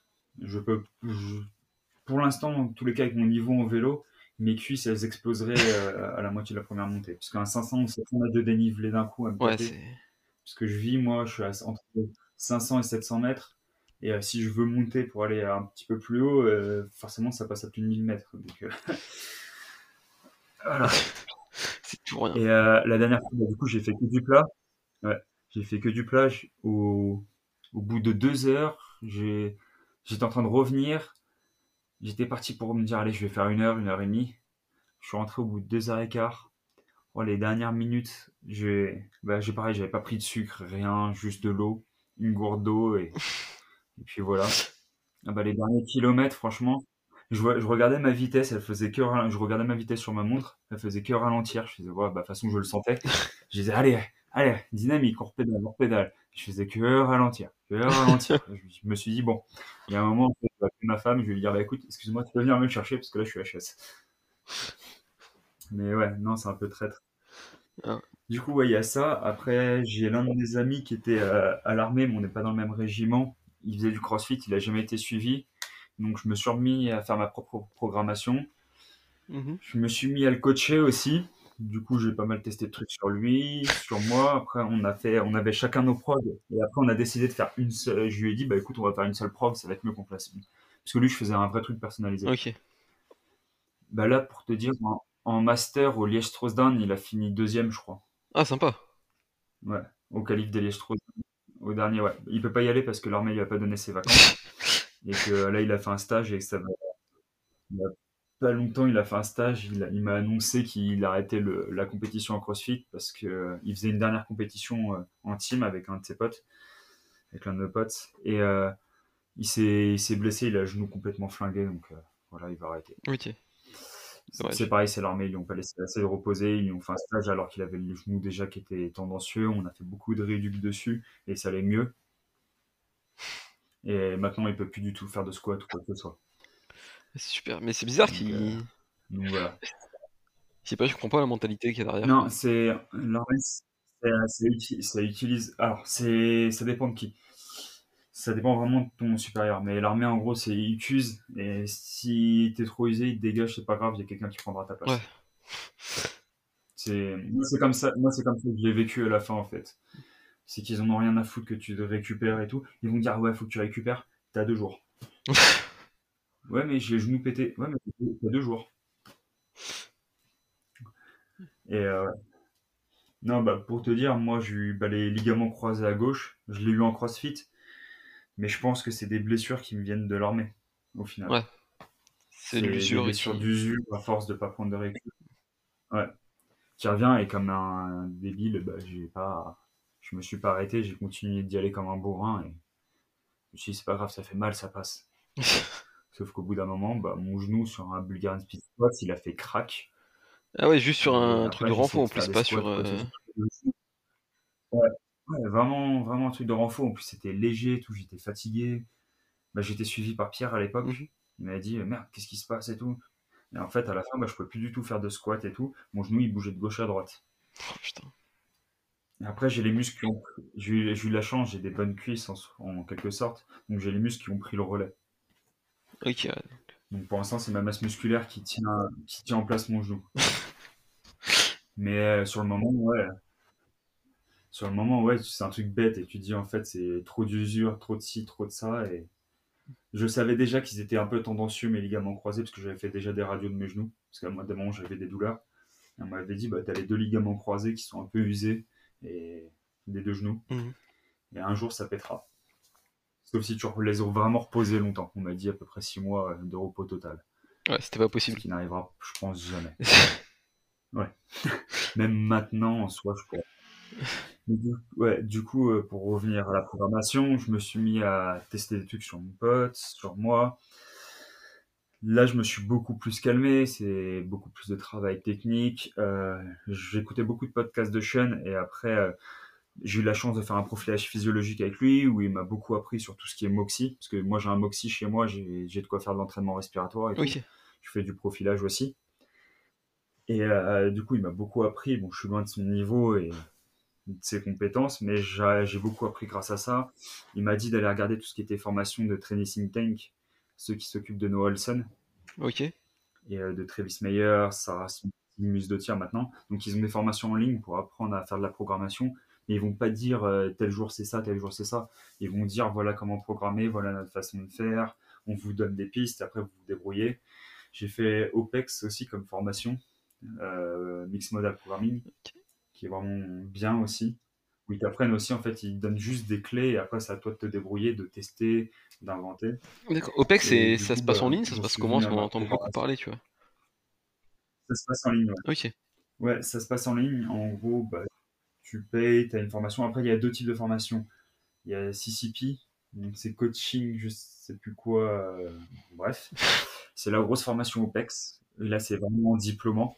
Pour l'instant, en tous les cas, avec mon niveau en vélo, mes cuisses, elles exploseraient à la moitié de la première montée. Parce qu'un 500 ou 700 mètres de dénivelé d'un coup, à me péter. Parce que je vis, moi, je suis entre 500 et 700 mètres. Et si je veux monter pour aller un petit peu plus haut, forcément, ça passe à plus de 1000 mètres. Donc, voilà. C'est toujours rien. Et la dernière fois, du coup, j'ai fait que du plat. Ouais, j'ai fait que du plat. Au bout de 2 heures, j'étais en train de revenir, j'étais parti pour me dire allez je vais faire 1 heure, 1 heure et demie, je suis rentré au bout de 2 heures et quart, les dernières minutes, pareil, j'avais pas pris de sucre, rien, juste de l'eau, une gourde d'eau et puis voilà. Les derniers kilomètres, franchement, je regardais ma vitesse, je regardais ma vitesse sur ma montre, elle faisait que ralentir, je faisais de toute façon je le sentais, je disais allez, dynamique, on repédale. Je faisais que ralentir, Je me suis dit, bon, il y a un moment, je vais appeler ma femme, je vais lui dire, écoute, excuse-moi, tu peux venir me le chercher parce que là, je suis HS. Mais ouais, non, c'est un peu traître. Ah. Du coup, ouais, il y a ça. Après, j'ai l'un de mes amis qui était à l'armée, mais on n'est pas dans le même régiment. Il faisait du crossfit, il n'a jamais été suivi. Donc, je me suis remis à faire ma propre programmation. Je me suis mis à le coacher aussi. Du coup, j'ai pas mal testé de trucs sur lui, sur moi. Après, on avait chacun nos prods. Et après, on a décidé de faire une seule. Je lui ai dit, écoute, on va faire une seule prog, ça va être mieux qu'on place une. Parce que lui, je faisais un vrai truc personnalisé. Ok. Là, pour te dire, en master au Liège-Strauss-Dyn, il a fini 2e, je crois. Ah, sympa. Ouais, au qualif des Liège-Strauss-Dyn. Au dernier, ouais. Il peut pas y aller parce que l'armée lui a pas donné ses vacances. Et que là, il a fait un stage et que ça va. Pas longtemps, il a fait un stage, il m'a annoncé qu'il arrêtait la compétition en CrossFit parce qu'il faisait une dernière compétition en team avec l'un de nos potes. Et il s'est blessé, il a le genou complètement flingué, donc voilà, il va arrêter. Okay. C'est pareil, c'est l'armée, ils n'ont pas laissé assez de reposer, ils lui ont fait un stage alors qu'il avait le genou déjà qui était tendancieux, on a fait beaucoup de réduc dessus et ça allait mieux. Et maintenant, il ne peut plus du tout faire de squat ou quoi que ce soit. C'est super, mais c'est bizarre qu'il... Donc voilà. Je sais pas, je comprends pas la mentalité qu'il y a derrière. Non, ça utilise... Alors, ça dépend de qui. Ça dépend vraiment de ton supérieur. Mais l'armée, en gros, il t'use. Et si t'es trop usé, il te dégage, c'est pas grave, il y a quelqu'un qui prendra ta place. Ouais. Moi, c'est comme ça que je l'ai vécu à la fin, en fait. C'est qu'ils en ont rien à foutre que tu récupères et tout. Ils vont te dire, ouais, faut que tu récupères, t'as 2 jours. Ouais, mais j'ai le genou pété. Ouais, mais t'as 2 jours. Et non, pour te dire, moi, j'ai eu les ligaments croisés à gauche. Je l'ai eu en crossfit. Mais je pense que c'est des blessures qui me viennent de l'armée, au final. Ouais. C'est l'usure. Des blessures d'usure, à force de ne pas prendre de récup. Ouais. Qui revient et comme un débile, je me suis pas arrêté. J'ai continué d'y aller comme un bourrin. Et... Je me suis dit, c'est pas grave, ça fait mal, ça passe. Sauf qu'au bout d'un moment, mon genou sur un Bulgarian Speed Squat, il a fait crack. Ah ouais, juste sur un truc de renfort, en plus, pas sur... Ouais, vraiment un truc de renfort. En plus, c'était léger, tout, j'étais fatigué. J'étais suivi par Pierre à l'époque. Il m'a dit, merde, qu'est-ce qui se passe et tout. Et en fait, à la fin, je ne pouvais plus du tout faire de squat et tout. Mon genou, il bougeait de gauche à droite. Oh, putain. Et après, j'ai les muscles qui ont... J'ai eu la chance, j'ai des bonnes cuisses en quelque sorte. Donc, j'ai les muscles qui ont pris le relais. Okay. Donc pour l'instant, c'est ma masse musculaire qui tient en place mon genou. Mais sur le moment, ouais, c'est un truc bête et tu te dis en fait c'est trop d'usure, trop de ci, trop de ça. Et je savais déjà qu'ils étaient un peu tendancieux mes ligaments croisés parce que j'avais fait déjà des radios de mes genoux parce qu'à moi d'avant j'avais des douleurs. Et on m'avait dit t'as les 2 ligaments croisés qui sont un peu usés et des 2 genoux. Et un jour ça pètera. Sauf si tu les as vraiment reposés longtemps. On a dit à peu près 6 mois de repos total. Ouais, c'était pas possible. Ce qui n'arrivera, je pense, jamais. Ouais. Même maintenant, en soi, je crois. Ouais, du coup, pour revenir à la programmation, je me suis mis à tester des trucs sur mon pote, sur moi. Là, je me suis beaucoup plus calmé. C'est beaucoup plus de travail technique. J'écoutais beaucoup de podcasts de Sean et après... j'ai eu la chance de faire un profilage physiologique avec lui où il m'a beaucoup appris sur tout ce qui est moxie. Parce que moi, j'ai un moxie chez moi, j'ai de quoi faire de l'entraînement respiratoire. Et okay. Je fais du profilage aussi. Et du coup, il m'a beaucoup appris. Bon, je suis loin de son niveau et de ses compétences, mais j'ai beaucoup appris grâce à ça. Il m'a dit d'aller regarder tout ce qui était formation de Training Tank, ceux qui s'occupent de Noah Ohlsen. Ok. Et de Travis Mayer, Sarah Smith de tir maintenant. Donc, ils ont des formations en ligne pour apprendre à faire de la programmation. Mais ils vont pas dire tel jour c'est ça, tel jour c'est ça. Ils vont dire voilà comment programmer, voilà notre façon de faire. On vous donne des pistes, après vous vous débrouillez. J'ai fait OPEX aussi comme formation, Mixed Modal Programming, qui est vraiment bien aussi. Où ils t'apprennent aussi, en fait, ils te donnent juste des clés et après c'est à toi de te débrouiller, de tester, d'inventer. D'accord. OPEX, ça se passe en ligne, ça se passe comment? On entend beaucoup parler, tu vois. Ça se passe en ligne, ouais. Ok. Ouais, ça se passe en ligne. En gros, tu payes, tu as une formation. Après, il y a deux types de formations. Il y a CCP, donc c'est coaching, je sais plus quoi. Bref, c'est la grosse formation OPEX. Et là, c'est vraiment diplômant.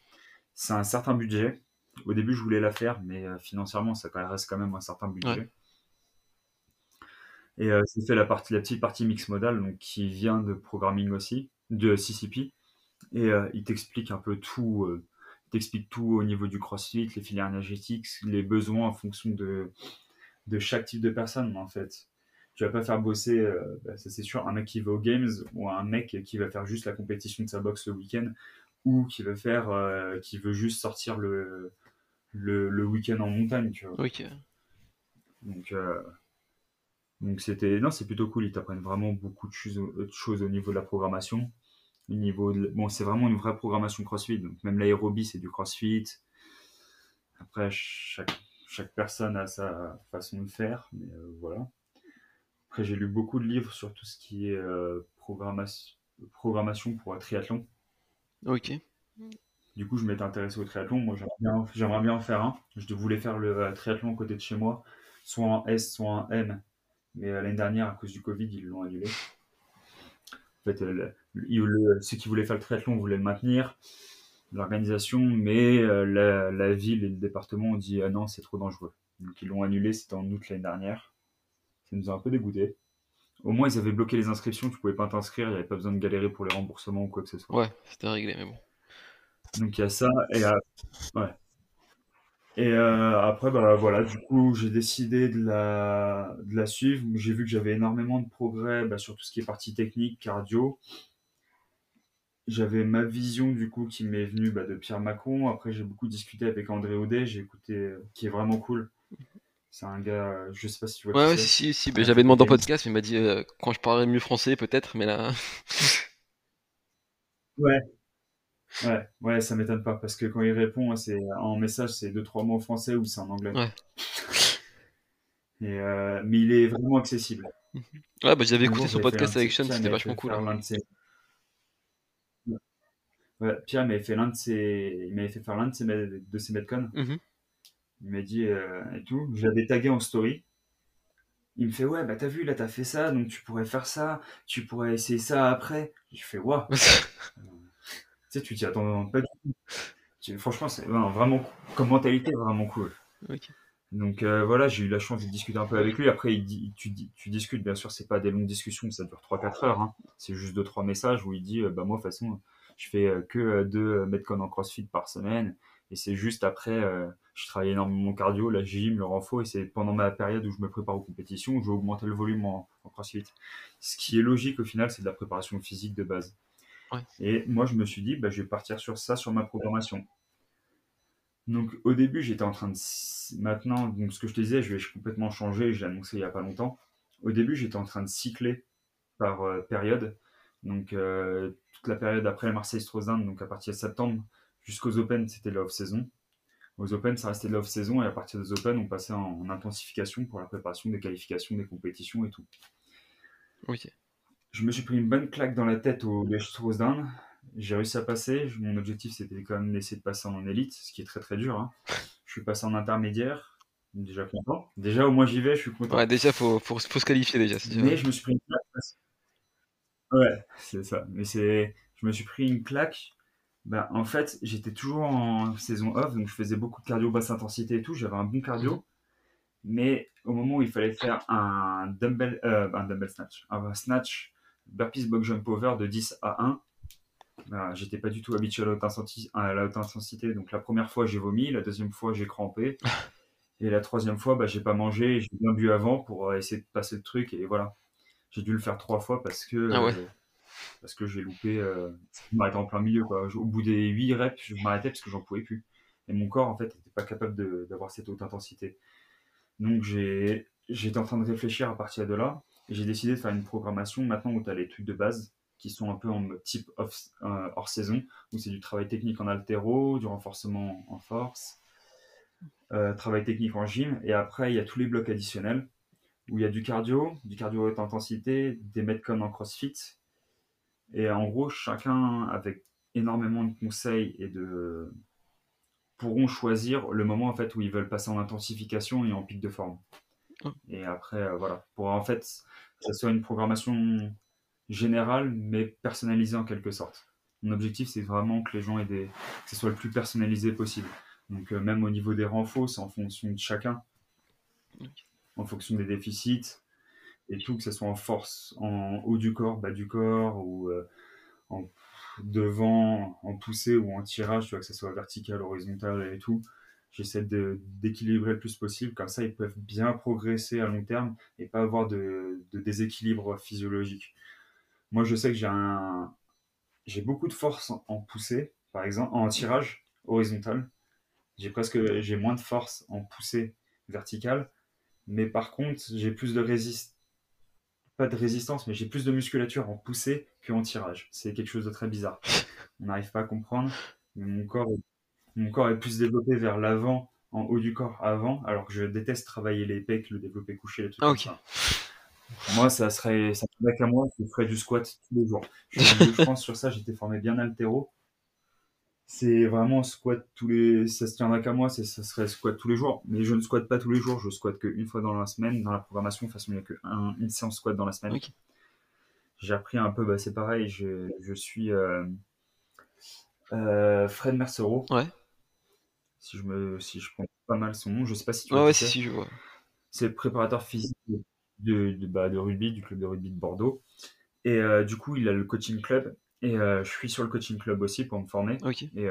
C'est un certain budget. Au début, je voulais la faire, mais financièrement, ça reste quand même un certain budget. Ouais. Et c'est fait la petite partie mix modal, donc qui vient de programming aussi, de CCP. Et il t'explique un peu tout. T'explique tout au niveau du crossfit, les filières énergétiques, les besoins en fonction de chaque type de personne, en fait. Tu vas pas faire bosser, ça c'est sûr, un mec qui va aux Games ou un mec qui va faire juste la compétition de sa boxe le week-end ou qui veut juste sortir le week-end en montagne, tu vois. Ok. Donc c'est plutôt cool, ils t'apprennent vraiment beaucoup de choses au niveau de la programmation. Bon, c'est vraiment une vraie programmation crossfit, donc même l'aérobie c'est du crossfit. Après, chaque personne a sa façon de faire, mais voilà. Après, j'ai lu beaucoup de livres sur tout ce qui est programmation pour un triathlon. Ok. Du coup, je m'étais intéressé au triathlon. Moi, j'aimerais bien en faire un. Je voulais faire le triathlon à côté de chez moi, soit un S, soit un M. Mais l'année dernière, à cause du Covid, ils l'ont annulé. En fait, ceux qui voulaient faire le triathlon voulaient le maintenir, l'organisation, mais la ville et le département ont dit « Ah non, c'est trop dangereux ». Donc ils l'ont annulé, c'était en août l'année dernière. Ça nous a un peu dégoûté. Au moins, ils avaient bloqué les inscriptions, tu ne pouvais pas t'inscrire, il n'y avait pas besoin de galérer pour les remboursements ou quoi que ce soit. Ouais, c'était réglé, mais bon. Donc il y a ça, et ouais. Et après, voilà, du coup, j'ai décidé de la suivre. J'ai vu que j'avais énormément de progrès sur tout ce qui est partie technique, cardio. J'avais ma vision, du coup, qui m'est venue de Pierre Macron. Après, j'ai beaucoup discuté avec André Houdet. J'ai écouté, qui est vraiment cool. C'est un gars, je sais pas si tu vois. Ouais, si. Mais j'avais demandé en podcast, mais il m'a dit quand je parlerais mieux français, peut-être, mais là... Ouais. Ouais, ça m'étonne pas parce que quand il répond, c'est en message, c'est 2-3 mots en français ou c'est en anglais. Ouais. Et mais il est vraiment accessible. Ouais, j'avais écouté son podcast avec Sean, c'était vachement cool. Ouais, Pierre m'avait fait il m'avait fait faire l'un de ses metcons. Il m'a dit et tout, j'avais tagué en story. Il me fait ouais, t'as vu là, t'as fait ça, donc tu pourrais faire ça, tu pourrais essayer ça après. Je fais waouh. Tu sais, tu t'y attends pas du tout. Franchement, c'est vraiment, comme mentalité, vraiment cool. Okay. Donc voilà, j'ai eu la chance de discuter un peu avec lui. Après, tu discutes, bien sûr, c'est pas des longues discussions, ça dure 3-4 heures. Hein. C'est juste 2-3 messages où il dit moi, de toute façon, je fais que 2 metcons en crossfit par semaine. Et c'est juste après, je travaille énormément mon cardio, la gym, le renfo. Et c'est pendant ma période où je me prépare aux compétitions, où je vais augmenter le volume en crossfit. Ce qui est logique au final, c'est de la préparation physique de base. Ouais. Et moi, je me suis dit, je vais partir sur ça, sur ma programmation. Donc, au début, j'étais en train de... Maintenant, donc, ce que je te disais, je vais complètement changer, je l'ai annoncé il n'y a pas longtemps. Au début, j'étais en train de cycler par période. Donc, toute la période après le Marseille-Strozan, donc à partir de septembre, jusqu'aux Open, c'était la off-saison. Aux Open, ça restait de la off-saison. Et à partir des Open, on passait en intensification pour la préparation des qualifications, des compétitions et tout. Oui. Je me suis pris une bonne claque dans la tête au Liège-Strauss-Dyn. J'ai réussi à passer. Mon objectif, c'était quand même d'essayer de passer en élite, ce qui est très très dur. Hein. Je suis passé en intermédiaire, déjà content. Déjà, au moins j'y vais, je suis content. Ouais, déjà, il faut se qualifier déjà. Si mais je me suis pris une claque. Ouais, c'est ça. Mais c'est... Je me suis pris une claque. Bah, en fait, j'étais toujours en saison off, donc je faisais beaucoup de cardio basse intensité et tout. J'avais un bon cardio. Mais au moment où il fallait faire un snatch, burpees box jump over de 10 à 1, j'étais pas du tout habitué à la haute intensité, donc la première fois j'ai vomi, la deuxième fois j'ai crampé, et la troisième fois j'ai pas mangé, j'ai bien bu avant pour essayer de passer le truc, et voilà, j'ai dû le faire 3 fois parce que j'ai loupé, je m'arrêtais en plein milieu quoi. Au bout des 8 reps, je m'arrêtais parce que j'en pouvais plus, et mon corps en fait n'était pas capable d'avoir cette haute intensité. Donc j'étais en train de réfléchir à partir de là, et j'ai décidé de faire une programmation maintenant où tu as les trucs de base, qui sont un peu en type hors saison, où c'est du travail technique en haltéro, du renforcement en force, travail technique en gym, et après il y a tous les blocs additionnels, où il y a du cardio haute intensité, des metcons en crossfit, et en gros chacun avec énormément de conseils et de... pourront choisir le moment en fait où ils veulent passer en intensification et en pic de forme. Et après voilà, pour en fait que ça soit une programmation générale mais personnalisée en quelque sorte. Mon objectif c'est vraiment que les gens aient que ce soit le plus personnalisé possible. Donc même au niveau des renforts, c'est en fonction de chacun, en fonction des déficits et tout, que ce soit en force, en haut du corps, bas du corps ou en devant, en poussée ou en tirage, tu vois, que ça soit vertical, horizontal et tout. J'essaie d'équilibrer le plus possible, comme ça ils peuvent bien progresser à long terme et pas avoir de déséquilibre physiologique. Moi je sais que j'ai beaucoup de force en poussée, par exemple en tirage horizontal, j'ai moins de force en poussée verticale, mais par contre j'ai plus de résistance. Pas de résistance, mais j'ai plus de musculature en poussée qu'en tirage. C'est quelque chose de très bizarre. On n'arrive pas à comprendre, mais mon corps est plus développé vers l'avant, en haut du corps avant, alors que je déteste travailler les pecs, le développé couché, les trucs comme ça. Moi, ça serait qu'à moi, je ferais du squat tous les jours. Je pense sur ça, j'étais formé bien altéro. C'est vraiment squat tous les... Ça se tiendrait qu'à moi, ça serait squat tous les jours. Mais je ne squatte pas tous les jours, je squatte qu'une fois dans la semaine. Dans la programmation, de toute façon, il n'y a qu'une séance squat dans la semaine. Okay. J'ai appris un peu, c'est pareil, je suis Fred Mercero. Ouais. Si je prends pas mal son nom, je ne sais pas si tu vois. Ouais, si je vois. C'est le préparateur physique de rugby, du club de rugby de Bordeaux. Et du coup, il a le coaching club. Et je suis sur le coaching club aussi pour me former. Okay. Et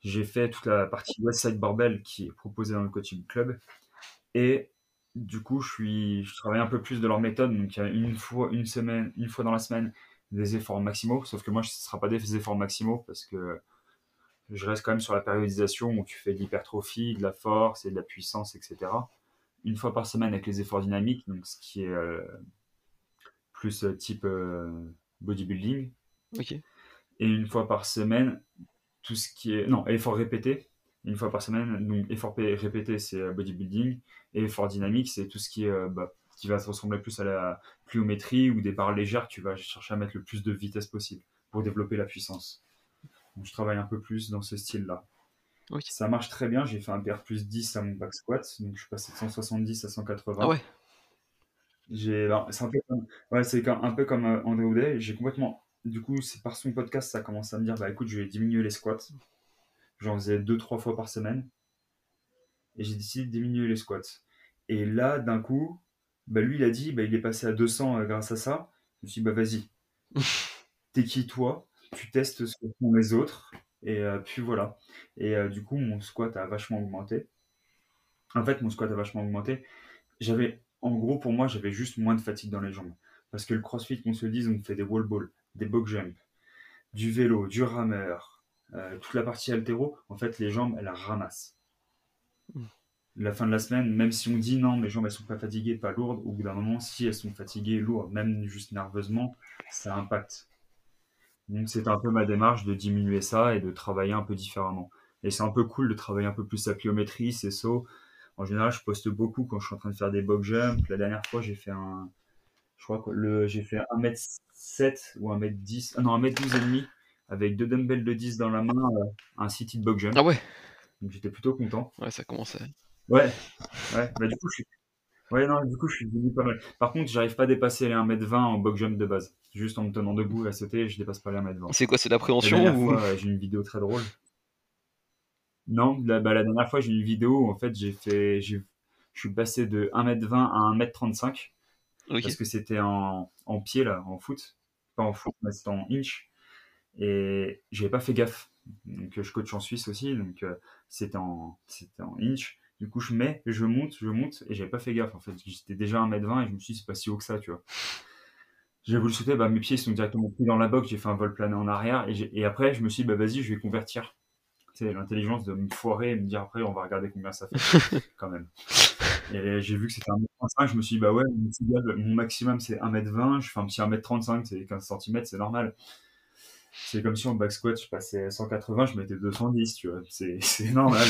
j'ai fait toute la partie West Side Barbell qui est proposée dans le coaching club. Et du coup, je travaille un peu plus de leur méthode. Donc, il y a une fois dans la semaine, des efforts maximaux. Sauf que moi, ce ne sera pas des efforts maximaux parce que je reste quand même sur la périodisation où tu fais de l'hypertrophie, de la force et de la puissance, etc. Une fois par semaine avec les efforts dynamiques, donc ce qui est plus type bodybuilding. Okay. Et une fois par semaine, tout ce qui est... Non, effort répété. Une fois par semaine, donc effort répété, c'est bodybuilding. Et effort dynamique, c'est tout ce qui est, qui va se ressembler plus à la pliométrie ou des barres légères. Tu vas chercher à mettre le plus de vitesse possible pour développer la puissance. Donc, je travaille un peu plus dans ce style-là. Okay. Ça marche très bien. J'ai fait un PR plus 10 à mon back squat. Donc, je suis passé de 170 à 180. Ah ouais. C'est un peu comme, André Houdet. J'ai complètement... Du coup, c'est par son podcast, ça commence à me dire écoute, je vais diminuer les squats. J'en faisais 2-3 fois par semaine. Et j'ai décidé de diminuer les squats. Et là, d'un coup, lui, il a dit il est passé à 200 grâce à ça. Je me suis dit vas-y. T'es qui, toi ? Tu testes ce que font les autres. Et puis voilà. Et du coup, mon squat a vachement augmenté. En fait, mon squat a vachement augmenté. En gros, pour moi, j'avais juste moins de fatigue dans les jambes. Parce que le crossfit, qu'on se le dise, on fait des wall balls, des box jumps, du vélo, du rameur, toute la partie haltéro, en fait, les jambes, elles la ramassent. La fin de la semaine, même si on dit non, mes jambes, elles sont pas fatiguées, pas lourdes, au bout d'un moment, si elles sont fatiguées, lourdes, même juste nerveusement, ça impacte. Donc, c'est un peu ma démarche de diminuer ça et de travailler un peu différemment. Et c'est un peu cool de travailler un peu plus la pliométrie, ses sauts. En général, je poste beaucoup quand je suis en train de faire des box jumps. La dernière fois, j'ai fait un... Je crois que j'ai fait 1m7 ou 1m10, ah non, 1m12,5 avec deux dumbbells de 10 dans la main, un seated box jump. Ah ouais. Donc j'étais plutôt content. Ouais, ça commençait. Ouais. Bah, du coup, je suis devenu pas mal. Par contre, j'arrive pas à dépasser les 1m20 en box jump de base. Juste en me tenant debout à sauter, je dépasse pas les 1m20. C'est quoi, c'est de l'appréhension ou... J'ai une vidéo très drôle. Non, la dernière fois, j'ai une vidéo où en fait, je suis passé de 1m20 à 1m35. Okay. Parce que c'était en pied, là, en foot. Pas en foot, mais c'était en inch. Et j'avais pas fait gaffe. Donc, je coach en Suisse aussi, donc c'était en inch. Du coup, je monte, et j'avais pas fait gaffe, en fait. J'étais déjà à 1m20 et je me suis dit, c'est pas si haut que ça, tu vois. J'ai voulu sauter, bah, mes pieds sont directement pris dans la box, j'ai fait un vol plané en arrière, et après, je me suis dit, bah, vas-y, je vais convertir. C'est l'intelligence de me foirer et me dire après on va regarder combien ça fait quand même. Et j'ai vu que c'était 1m35, je me suis dit bah ouais, mon maximum c'est 1m20, je fais un petit 1m35, c'est 15 cm, c'est normal. C'est comme si en back squat je passais 180, je mettais 210, tu vois, c'est normal.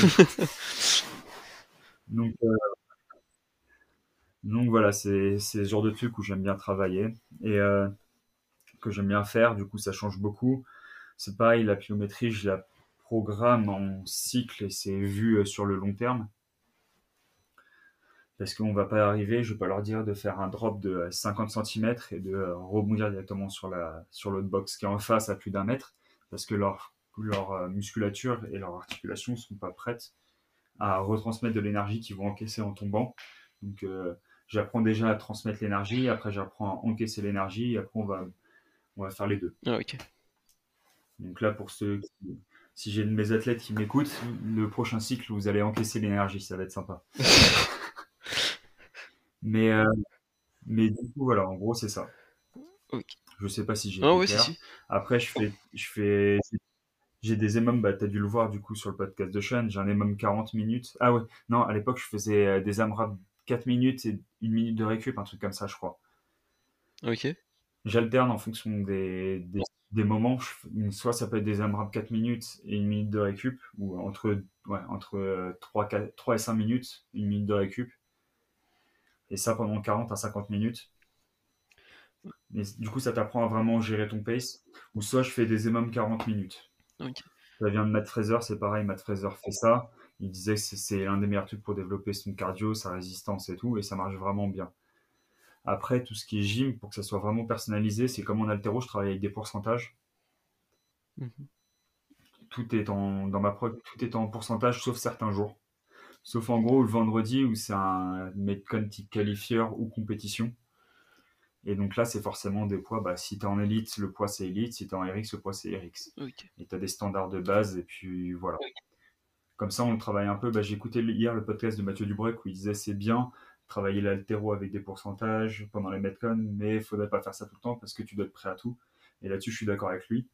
Donc voilà, c'est ce genre de truc où j'aime bien travailler et que j'aime bien faire, du coup ça change beaucoup. C'est pareil, la pliométrie, je la programme en cycle et c'est vu sur le long terme parce qu'on va pas arriver, je vais pas leur dire de faire un drop de 50 cm et de rebondir directement sur l'autre box qui est en face à plus d'un mètre parce que leur musculature et leur articulation sont pas prêtes à retransmettre de l'énergie qu'ils vont encaisser en tombant. Donc j'apprends déjà à transmettre l'énergie, après j'apprends à encaisser l'énergie et après on va faire les deux. Ah, okay. Donc là pour ceux qui... Si j'ai de mes athlètes qui m'écoutent, le prochain cycle, vous allez encaisser l'énergie, ça va être sympa. Mais du coup, voilà, en gros, c'est ça. Okay. Je sais pas si j'ai... Ah ouais, si. Après, je fais... J'ai des EMOM, bah, t'as dû le voir, du coup, sur le podcast de Sean. J'ai un EMOM 40 minutes. Ah ouais, non, à l'époque, je faisais des AMRAP 4 minutes et 1 minute de récup, un truc comme ça, je crois. Ok. J'alterne en fonction des moments, soit ça peut être des AMRAP 4 minutes et 1 minute de récup, ou entre 3 et 5 minutes, 1 minute de récup, et ça pendant 40 à 50 minutes. Mais du coup, ça t'apprend à vraiment gérer ton pace, ou soit je fais des EMOM 40 minutes. Okay. Ça vient de Matt Fraser, c'est pareil, Matt Fraser fait ça, il disait que c'est l'un des meilleurs trucs pour développer son cardio, sa résistance et tout, et ça marche vraiment bien. Après, tout ce qui est gym, pour que ça soit vraiment personnalisé, c'est comme en haltéro, je travaille avec des pourcentages. Mmh. Dans ma prog, tout est en pourcentage, sauf certains jours. Sauf en gros, le vendredi, où c'est un metcon type qualifieur ou compétition. Et donc là, c'est forcément des poids. Bah, si tu es en élite, le poids c'est élite. Si tu es en RX, le poids c'est RX. Okay. Et tu as des standards de base, et puis voilà. Okay. Comme ça, on le travaille un peu. Bah, j'ai écouté hier le podcast de Mathieu Dubreucq où il disait c'est bien travailler l'haltéro avec des pourcentages pendant les metcon, mais il faudrait pas faire ça tout le temps parce que tu dois être prêt à tout. Et là-dessus, je suis d'accord avec lui.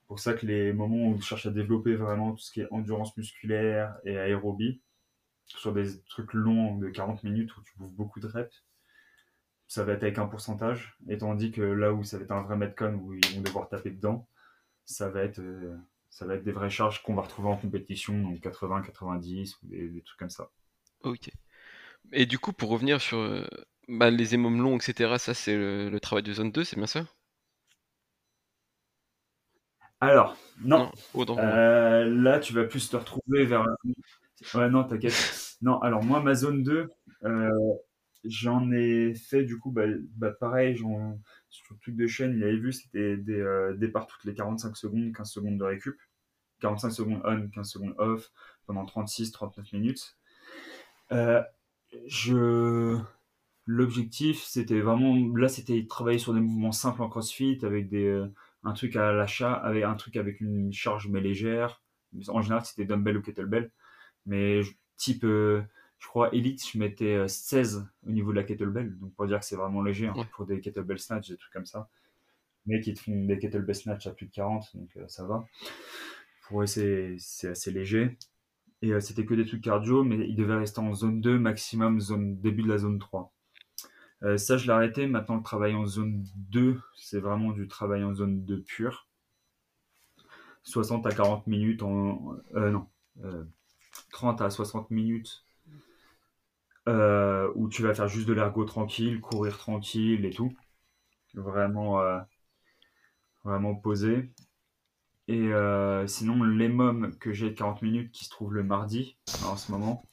C'est pour ça que les moments où je cherche à développer vraiment tout ce qui est endurance musculaire et aérobie, sur des trucs longs de 40 minutes où tu bouffes beaucoup de reps, ça va être avec un pourcentage. Et tandis que là où ça va être un vrai metcon où ils vont devoir taper dedans, ça va être des vraies charges qu'on va retrouver en compétition, donc 80, 90 ou des trucs comme ça. Ok. Et du coup, pour revenir sur les EMOM longs, etc., ça c'est le travail de zone 2, c'est bien ça ? Alors, non. Là, tu vas plus te retrouver vers... Ouais, non, t'inquiète. Non, alors moi, ma zone 2, j'en ai fait du coup, pareil, sur le truc de chaîne, il avait vu, c'était des départs toutes les 45 secondes, 15 secondes de récup, 45 secondes on, 15 secondes off, pendant 36-39 minutes. L'objectif c'était vraiment là, c'était travailler sur des mouvements simples en crossfit avec un truc à l'achat, avec un truc avec une charge mais légère. En général c'était dumbbell ou kettlebell, mais je crois élite, je mettais 16 au niveau de la kettlebell, donc pour dire que c'est vraiment léger, hein, ouais. Pour des kettlebell snatch, des trucs comme ça, mais qui te font des kettlebell snatch à plus de 40, donc ça va, pour eux c'est assez léger. Et c'était que des trucs cardio, mais il devait rester en zone 2, maximum début de la zone 3. Ça, je l'ai arrêté. Maintenant, le travail en zone 2, c'est vraiment du travail en zone 2 pure. 60 à 40 minutes 30 à 60 minutes où tu vas faire juste de l'ergo tranquille, courir tranquille et tout. Vraiment, vraiment posé. Et sinon, l'EMOM que j'ai de 40 minutes qui se trouve le mardi en ce moment,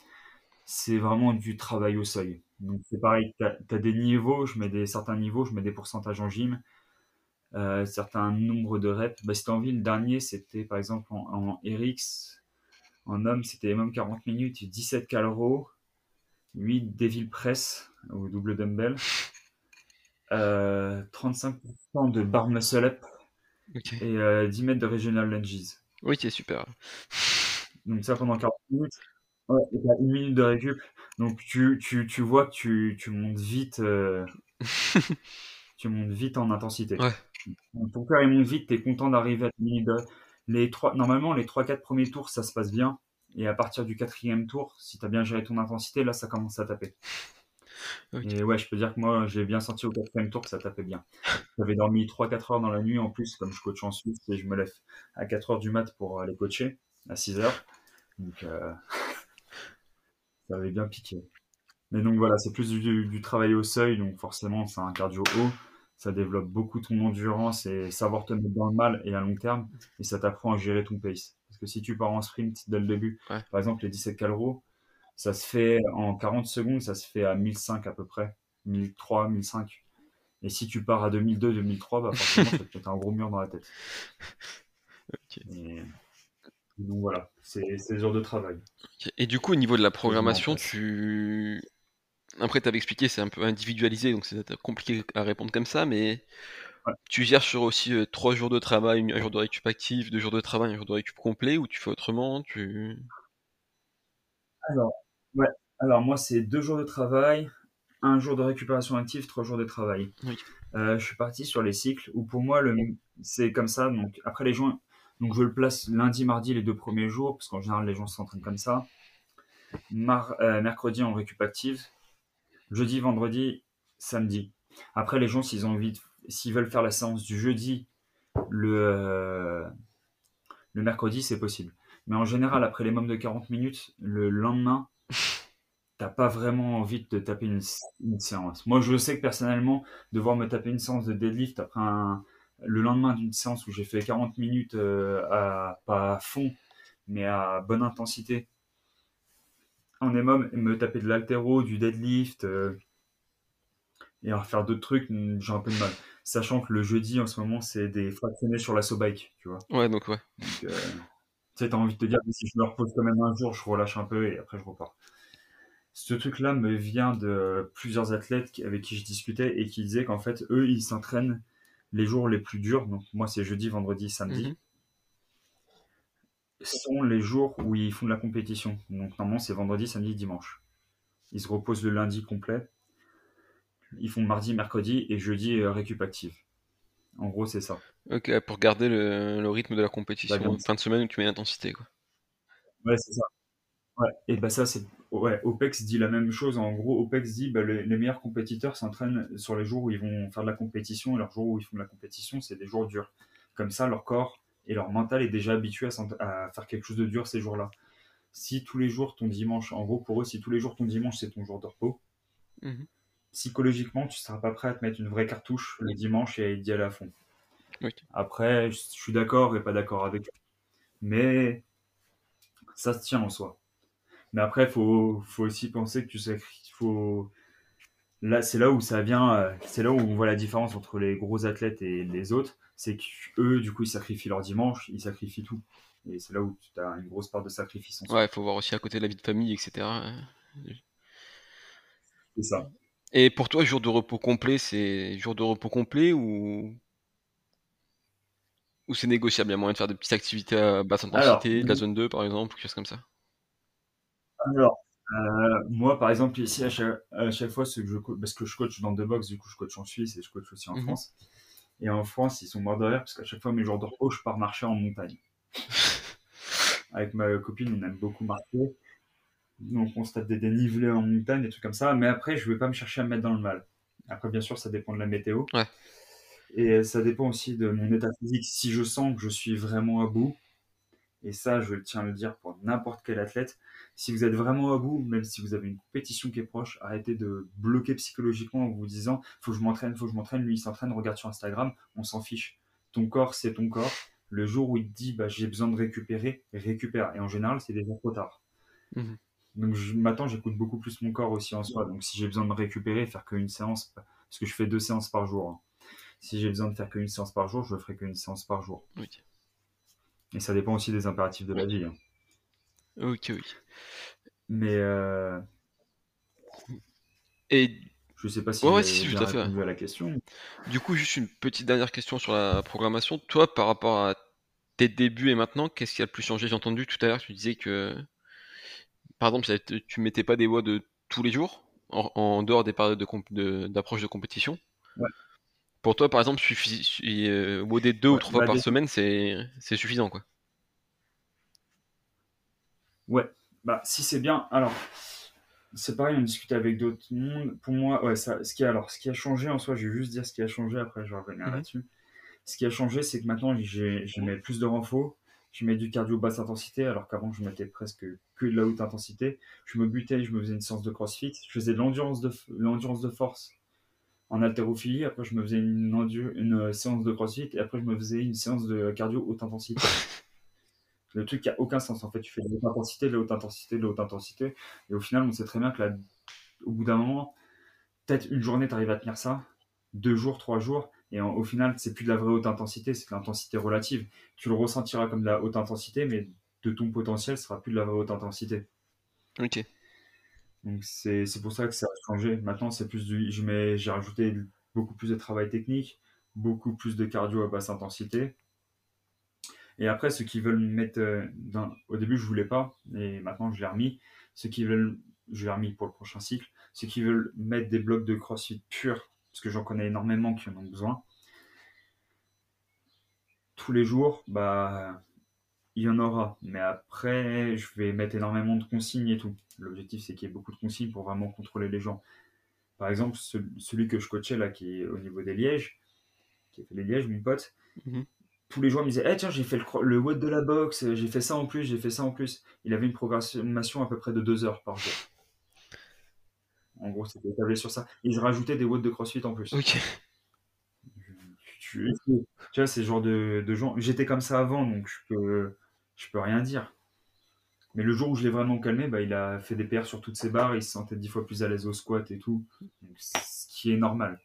c'est vraiment du travail au seuil. Donc c'est pareil, tu as des niveaux, je mets certains niveaux, je mets des pourcentages en gym, certains nombres de reps. Bah, si tu as envie, le dernier, c'était par exemple en RX, en homme, c'était EMOM 40 minutes, 17 caloros, 8 Devil Press ou double dumbbell, 35% de bar muscle up. Okay. Et 10 mètres de Regional Lunges. Oui, qui est super. Donc ça pendant 40 minutes. Ouais, et t'as une minute de récup. Donc tu vois que tu montes vite. Tu montes vite en intensité. Ouais. Donc, ton cœur il monte vite, t'es content d'arriver à une minute de... Normalement, les 3-4 premiers tours, ça se passe bien. Et à partir du 4e tour, si t'as bien géré ton intensité, là ça commence à taper. Okay. Et ouais, je peux dire que moi, j'ai bien senti au 4e tour que ça tapait bien. J'avais dormi 3-4 heures dans la nuit en plus, comme je coach en Suisse, et je me lève à 4 heures du mat pour aller coacher, à 6 heures. Donc, ça avait bien piqué. Mais donc voilà, c'est plus du travail au seuil, donc forcément, c'est un cardio haut, ça développe beaucoup ton endurance et savoir te mettre dans le mal et à long terme, et ça t'apprend à gérer ton pace. Parce que si tu pars en sprint dès le début, ouais. Par exemple, les 17 caloros, ça se fait en 40 secondes, ça se fait à 1005 à peu près, 1003, 1005. Et si tu pars à 2002, 2003, bah forcément, tu as peut-être un gros mur dans la tête. Okay. Et... donc voilà, c'est les heures de travail. Okay. Et du coup, au niveau de la programmation, tu... Après, tu avais expliqué, c'est un peu individualisé, donc c'est compliqué à répondre comme ça, mais ouais. Tu gères sur aussi 3 jours de travail, un jour de récup actif, 2 jours de travail, un jour de récup complet, ou tu fais autrement tu... Alors... ouais, alors moi c'est 2 jours de travail, 1 jour de récupération active, 3 jours de travail. Oui. Je suis parti sur les cycles où pour moi c'est comme ça. Donc après les gens, donc je le place lundi, mardi les 2 premiers jours parce qu'en général les gens s'entraînent comme ça. Mercredi on récup active, jeudi, vendredi, samedi. Après les gens s'ils veulent faire la séance du jeudi, le mercredi c'est possible. Mais en général après les mômes de 40 minutes, le lendemain t'as pas vraiment envie de te taper une séance. Moi, je sais que personnellement, devoir me taper une séance de deadlift après le lendemain d'une séance où j'ai fait 40 minutes pas à fond, mais à bonne intensité, en EMOM, me taper de l'haltéro, du deadlift et en faire d'autres trucs, j'ai un peu de mal. Sachant que le jeudi, en ce moment, c'est des fractionnés sur l'assaut bike, tu vois. Ouais, donc ouais. Donc, tu sais, t'as envie de te dire, si je me repose quand même un jour, je relâche un peu et après je repars. Ce truc-là me vient de plusieurs athlètes avec qui je discutais et qui disaient qu'en fait, eux, ils s'entraînent les jours les plus durs. Donc, moi, c'est jeudi, vendredi, samedi. Sont les jours où ils font de la compétition. Donc, normalement, c'est vendredi, samedi, dimanche. Ils se reposent le lundi complet. Ils font mardi, mercredi et jeudi récup active. En gros, c'est ça. Ok, pour garder le rythme de la compétition. Bah, fin de semaine où tu mets l'intensité, quoi. Ouais, c'est ça. Ouais, et bah ça, c'est... ouais, OPEX dit la même chose. En gros, OPEX dit bah, les meilleurs compétiteurs s'entraînent sur les jours où ils vont faire de la compétition, et leurs jours où ils font de la compétition, c'est des jours durs. Comme ça, leur corps et leur mental est déjà habitué à faire quelque chose de dur ces jours-là. Si tous les jours, ton dimanche, en gros, pour eux, si tous les jours, ton dimanche, c'est ton jour de repos, psychologiquement, tu seras pas prêt à te mettre une vraie cartouche le dimanche et à y aller à fond. Okay. Après, je suis d'accord et pas d'accord avec eux. Mais ça se tient en soi. Mais après, faut aussi penser que tu sacrifies. Là, c'est là où ça vient. C'est là où on voit la différence entre les gros athlètes et les autres. C'est qu'eux, du coup, ils sacrifient leur dimanche, ils sacrifient tout. Et c'est là où tu as une grosse part de sacrifice. Ouais, il faut voir aussi à côté de la vie de famille, etc. C'est ça. Et pour toi, jour de repos complet, c'est jour de repos complet ou c'est négociable ? Il y a moyen de faire des petites activités à basse intensité, de la zone 2 par exemple, ou quelque chose comme ça ? Alors, moi, par exemple, ici, à chaque fois, parce que je coach dans 2 box, du coup, je coach en Suisse et je coach aussi en France. Et en France, ils sont morts de rire parce qu'à chaque fois, mes jours de repos, je pars marcher en montagne. Avec ma copine, on aime beaucoup marcher. Donc, on se tape des dénivelés en montagne, des trucs comme ça. Mais après, je ne vais pas me chercher à me mettre dans le mal. Après, bien sûr, ça dépend de la météo. Ouais. Et ça dépend aussi de mon état physique. Si je sens que je suis vraiment à bout, Et ça, je tiens à le dire pour n'importe quel athlète, si vous êtes vraiment à bout, même si vous avez une compétition qui est proche, arrêtez de bloquer psychologiquement en vous disant « faut que je m'entraîne, lui il s'entraîne, regarde sur Instagram, on s'en fiche ». Ton corps, c'est ton corps. Le jour où il te dit « j'ai besoin de récupérer », récupère. Et en général, c'est déjà trop tard. Mmh. Donc maintenant, j'écoute beaucoup plus mon corps aussi en soi. Donc si j'ai besoin de récupérer, faire qu'une séance, parce que je fais 2 séances par jour. Hein. Si j'ai besoin de faire qu'une séance par jour, je ne ferai qu'une séance par jour. Oui. Et ça dépend aussi des impératifs de la vie. Hein. Ok, oui. Mais et je sais pas si j'ai répondu à la question. Du coup, juste une petite dernière question sur la programmation. Toi, par rapport à tes débuts et maintenant, qu'est-ce qui a le plus changé ? J'ai entendu tout à l'heure que tu disais que, par exemple, tu ne mettais pas des WOD de tous les jours, en dehors des périodes d'approche de compétition. Ouais. Pour toi, par exemple, WOD 2 ou 3 fois par semaine, c'est suffisant, quoi. Ouais, bah si c'est bien. Alors, c'est pareil, on discute avec d'autres mondes. Pour moi, ouais, ce qui a changé en soi, je vais juste dire ce qui a changé, après je vais revenir là-dessus. Ce qui a changé, c'est que maintenant, je mets plus de renfo, je mets du cardio basse intensité, alors qu'avant, je mettais presque que de la haute intensité. Je me butais, je me faisais une séance de crossfit, je faisais de l'endurance de force. En haltérophilie, après je me faisais une séance de crossfit et après je me faisais une séance de cardio haute intensité. Le truc qui n'a aucun sens en fait, tu fais de haute intensité, de haute intensité, de haute intensité et au final on sait très bien que là, au bout d'un moment, peut-être une journée tu arrives à tenir ça, 2 jours, 3 jours et au final c'est plus de la vraie haute intensité, c'est de l'intensité relative. Tu le ressentiras comme de la haute intensité mais de ton potentiel ce sera plus de la vraie haute intensité. Ok. Donc c'est pour ça que ça a changé. Maintenant, c'est plus j'ai rajouté beaucoup plus de travail technique, beaucoup plus de cardio à basse intensité. Et après, ceux qui veulent mettre... Au début, je ne voulais pas, et maintenant, je l'ai remis. Je l'ai remis pour le prochain cycle. Ceux qui veulent mettre des blocs de crossfit purs, parce que j'en connais énormément qui en ont besoin, tous les jours, bah... il y en aura, mais après, je vais mettre énormément de consignes et tout. L'objectif, c'est qu'il y ait beaucoup de consignes pour vraiment contrôler les gens. Par exemple, celui que je coachais, là, qui est au niveau des Lièges, qui a fait les Lièges, mon pote, tous les jours, il me disait « tiens, j'ai fait le WOD de la boxe, j'ai fait ça en plus. » Il avait une programmation à peu près de 2 heures par jour. En gros, c'était établi sur ça. Et je rajoutais des WOD de crossfit en plus. Ok. Tu vois, c'est le genre de gens... J'étais comme ça avant, donc je peux rien dire. Mais le jour où je l'ai vraiment calmé, bah, il a fait des PR sur toutes ses barres, il se sentait 10 fois plus à l'aise au squat et tout, donc, ce qui est normal.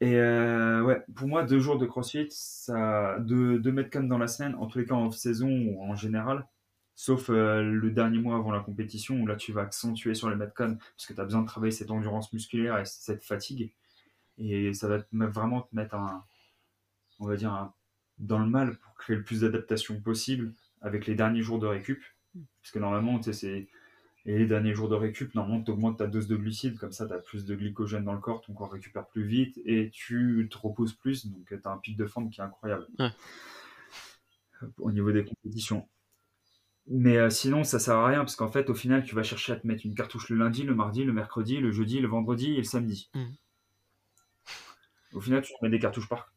Et ouais, pour moi, 2 jours de crossfit, ça, 2 mètres-cam dans la semaine, en tous les cas en off-saison ou en général, sauf le dernier mois avant la compétition, où là tu vas accentuer sur les mètres-cam, parce que tu as besoin de travailler cette endurance musculaire et cette fatigue, et ça va vraiment te mettre dans le mal pour créer le plus d'adaptation possible avec les derniers jours de récup. Parce que normalement, tu sais, et les derniers jours de récup, normalement, tu augmentes ta dose de glucides, comme ça, tu as plus de glycogène dans le corps, ton corps récupère plus vite et tu te reposes plus, donc tu as un pic de forme qui est incroyable au niveau des compétitions. Mais sinon, ça sert à rien, parce qu'en fait, au final, tu vas chercher à te mettre une cartouche le lundi, le mardi, le mercredi, le jeudi, le vendredi et le samedi. Au final, tu mets des cartouches partout.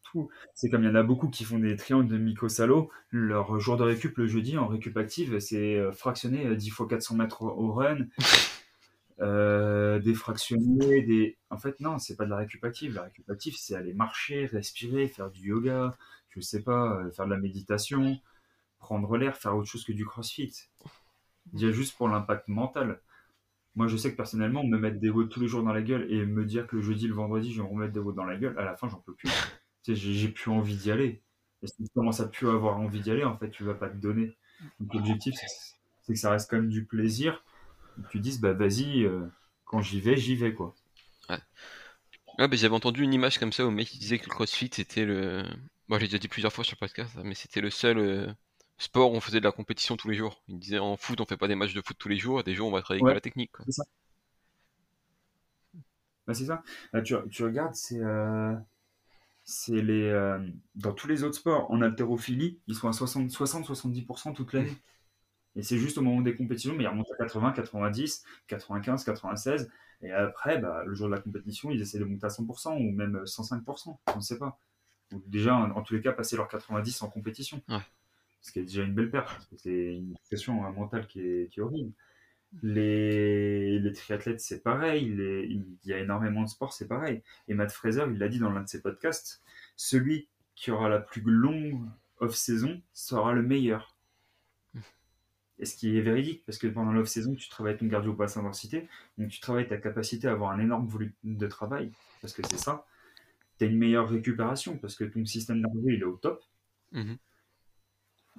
C'est comme il y en a beaucoup qui font des triangles de micro-salauds. Leur jour de récup le jeudi en récup active, c'est fractionné 10 fois 400 mètres au run, des fractionnés, des... En fait, non, c'est pas de la récup active. La récup active, c'est aller marcher, respirer, faire du yoga, je sais pas, faire de la méditation, prendre l'air, faire autre chose que du crossfit. Il y a juste pour l'impact mental. Moi, je sais que personnellement, me mettre des WOD tous les jours dans la gueule et me dire que le jeudi, le vendredi, je vais me remettre des WOD dans la gueule, à la fin, j'en peux plus. Tu sais, j'ai plus envie d'y aller. Et si tu commences à plus avoir envie d'y aller, en fait, tu vas pas te donner. Donc, l'objectif, c'est que ça reste quand même du plaisir. Et que tu dises, bah vas-y, quand j'y vais, quoi. Ouais. Ouais, bah, j'avais entendu une image comme ça où le mec disait que le crossfit, c'était le... Moi, j'ai déjà dit plusieurs fois sur le podcast, mais c'était le seul... sport, on faisait de la compétition tous les jours. Il disait en foot, on fait pas des matchs de foot tous les jours. Des jours, on va travailler avec la technique. Quoi. C'est ça. Bah, c'est ça. Là, tu regardes, c'est les dans tous les autres sports en haltérophilie, ils sont à 60-70% toute l'année. Et c'est juste au moment des compétitions, mais ils remontent à 80, 90, 95, 96. Et après, bah, le jour de la compétition, ils essaient de monter à 100% ou même 105%. On ne sait pas. Ou déjà, en tous les cas, passer leurs 90 en compétition. Ouais. ce qui est déjà une belle perte, parce que c'est une pression mentale qui est horrible. Les triathlètes, c'est pareil. Il y a énormément de sports, c'est pareil. Et Matt Fraser, il l'a dit dans l'un de ses podcasts, celui qui aura la plus longue off-saison sera le meilleur. Et ce qui est véridique, parce que pendant l'off-saison, tu travailles ton cardio basse intensité, donc tu travailles ta capacité à avoir un énorme volume de travail, parce que c'est ça. Tu as une meilleure récupération, parce que ton système nerveux, il est au top. Mmh.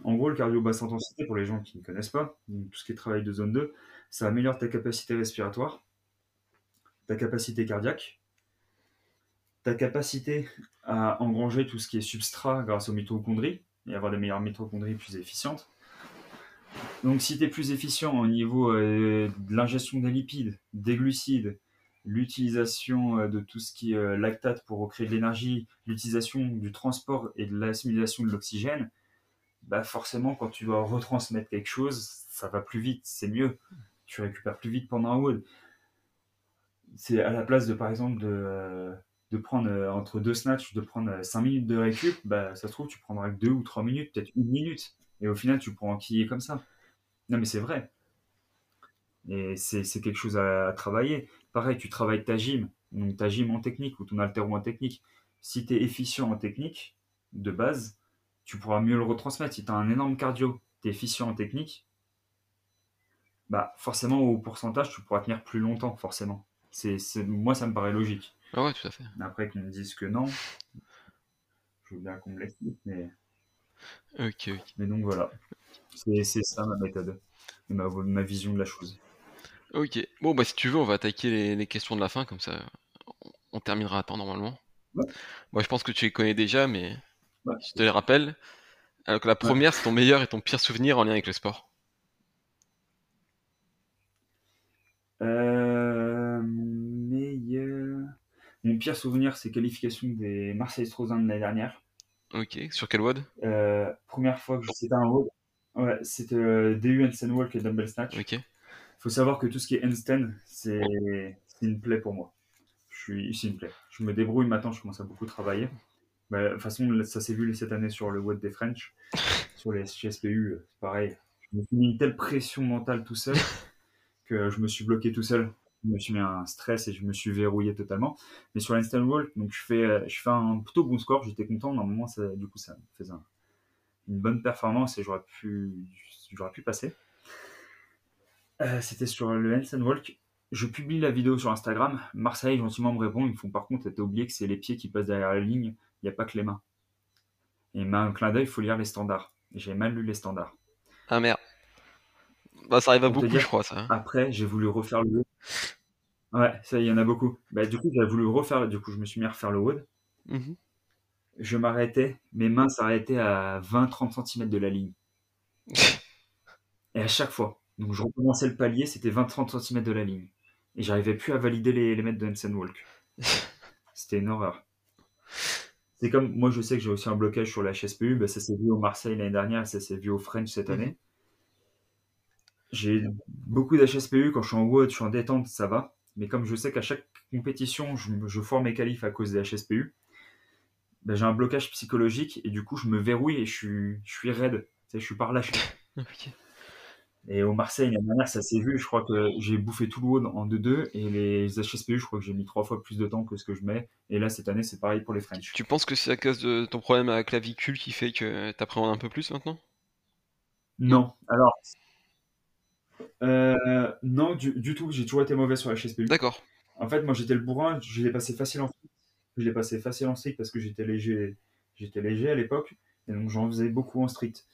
En gros, le cardio basse intensité, pour les gens qui ne connaissent pas, donc tout ce qui est travail de zone 2, ça améliore ta capacité respiratoire, ta capacité cardiaque, ta capacité à engranger tout ce qui est substrat grâce aux mitochondries, et avoir des meilleures mitochondries plus efficientes. Donc si tu es plus efficient au niveau de l'ingestion des lipides, des glucides, l'utilisation de tout ce qui est lactate pour créer de l'énergie, l'utilisation du transport et de l'assimilation de l'oxygène, bah forcément, quand tu vas retransmettre quelque chose, ça va plus vite, c'est mieux. Tu récupères plus vite pendant un WOD. C'est à la place de, par exemple, de prendre entre deux snatchs, de prendre 5 minutes de récup, bah, ça se trouve, tu prendras que 2 ou 3 minutes, peut-être une minute. Et au final, tu pourras enquiller comme ça. Non, mais c'est vrai. Et c'est quelque chose à travailler. Pareil, tu travailles ta gym, donc ta gym en technique ou ton haltéro en technique. Si tu es efficient en technique, de base, tu pourras mieux le retransmettre. Si tu as un énorme cardio, tu es efficient en technique, bah forcément, au pourcentage, tu pourras tenir plus longtemps, forcément. Moi, ça me paraît logique. Ah ouais, tout à fait. Après qu'on me dise que non, je veux bien qu'on me l'explique, mais... Okay. Mais donc voilà, c'est ça ma méthode, ma vision de la chose. Ok, bon bah si tu veux, on va attaquer les questions de la fin, comme ça on terminera à temps normalement. Ouais. Moi je pense que tu les connais déjà, mais ouais, je te les rappelle. Alors que la première, c'est ton meilleur et ton pire souvenir en lien avec le sport. Mon pire souvenir, c'est qualification des Marseille-Strozan de l'année dernière. Ok, sur quel WOD? Première fois que c'était un WOD. Ouais, c'était DU handstand walk et dumbbell snatch. Ok. Faut savoir que tout ce qui est handstand, c'est une plaie pour moi. C'est une plaie. Je me débrouille maintenant, je commence à beaucoup travailler. Bah, de toute façon, ça s'est vu cette année sur le WOD des French, sur les SPU, c'est pareil. Je me suis mis une telle pression mentale tout seul que je me suis bloqué tout seul. Je me suis mis un stress et je me suis verrouillé totalement. Mais sur l'instant wall, donc je fais un plutôt bon score, j'étais content. Normalement, du coup, ça faisait une bonne performance et j'aurais pu passer. C'était sur le handstand walk. Je publie la vidéo sur Instagram. Marseille gentiment me répond. Ils me font par contre, t'as oublié que c'est les pieds qui passent derrière la ligne. Il n'y a pas que les mains. Et un clin d'œil, il faut lire les standards. J'ai mal lu les standards. Ah merde. Bah, ça arrive à beaucoup, je crois, ça. Hein. Après, j'ai voulu refaire le... Ouais, ça, il y en a beaucoup. Bah, du coup, je me suis mis à refaire le WOD. Mm-hmm. Je m'arrêtais, mes mains s'arrêtaient à 20-30 cm de la ligne. Et à chaque fois. Donc, je recommençais le palier, c'était 20-30 cm de la ligne. Et j'arrivais plus à valider les mètres de handstand walk. C'était une horreur. C'est comme, moi, je sais que j'ai aussi un blocage sur la HSPU. Bah, ça s'est vu au Marseille l'année dernière, ça s'est vu au French cette année. J'ai beaucoup d'HSPU, quand je suis en WOD, je suis en détente, ça va. Mais comme je sais qu'à chaque compétition, je forme mes qualifs à cause des HSPU, ben j'ai un blocage psychologique et du coup, je me verrouille et je suis raide. Je suis pas relâché. Okay. Et au Marseille, la dernière, ça s'est vu. Je crois que j'ai bouffé tout le WOD en 2-2 et les HSPU, je crois que j'ai mis 3 fois plus de temps que ce que je mets. Et là, cette année, c'est pareil pour les French. Tu penses que c'est à cause de ton problème à clavicule qui fait que tu appréhendes un peu plus maintenant? Non. Alors... non, du tout, j'ai toujours été mauvais sur HSPU. D'accord. En fait, moi j'étais le bourrin, je l'ai passé facile en cycle. Je l'ai passé facile en cycle parce que j'étais léger à l'époque, et donc j'en faisais beaucoup en strict.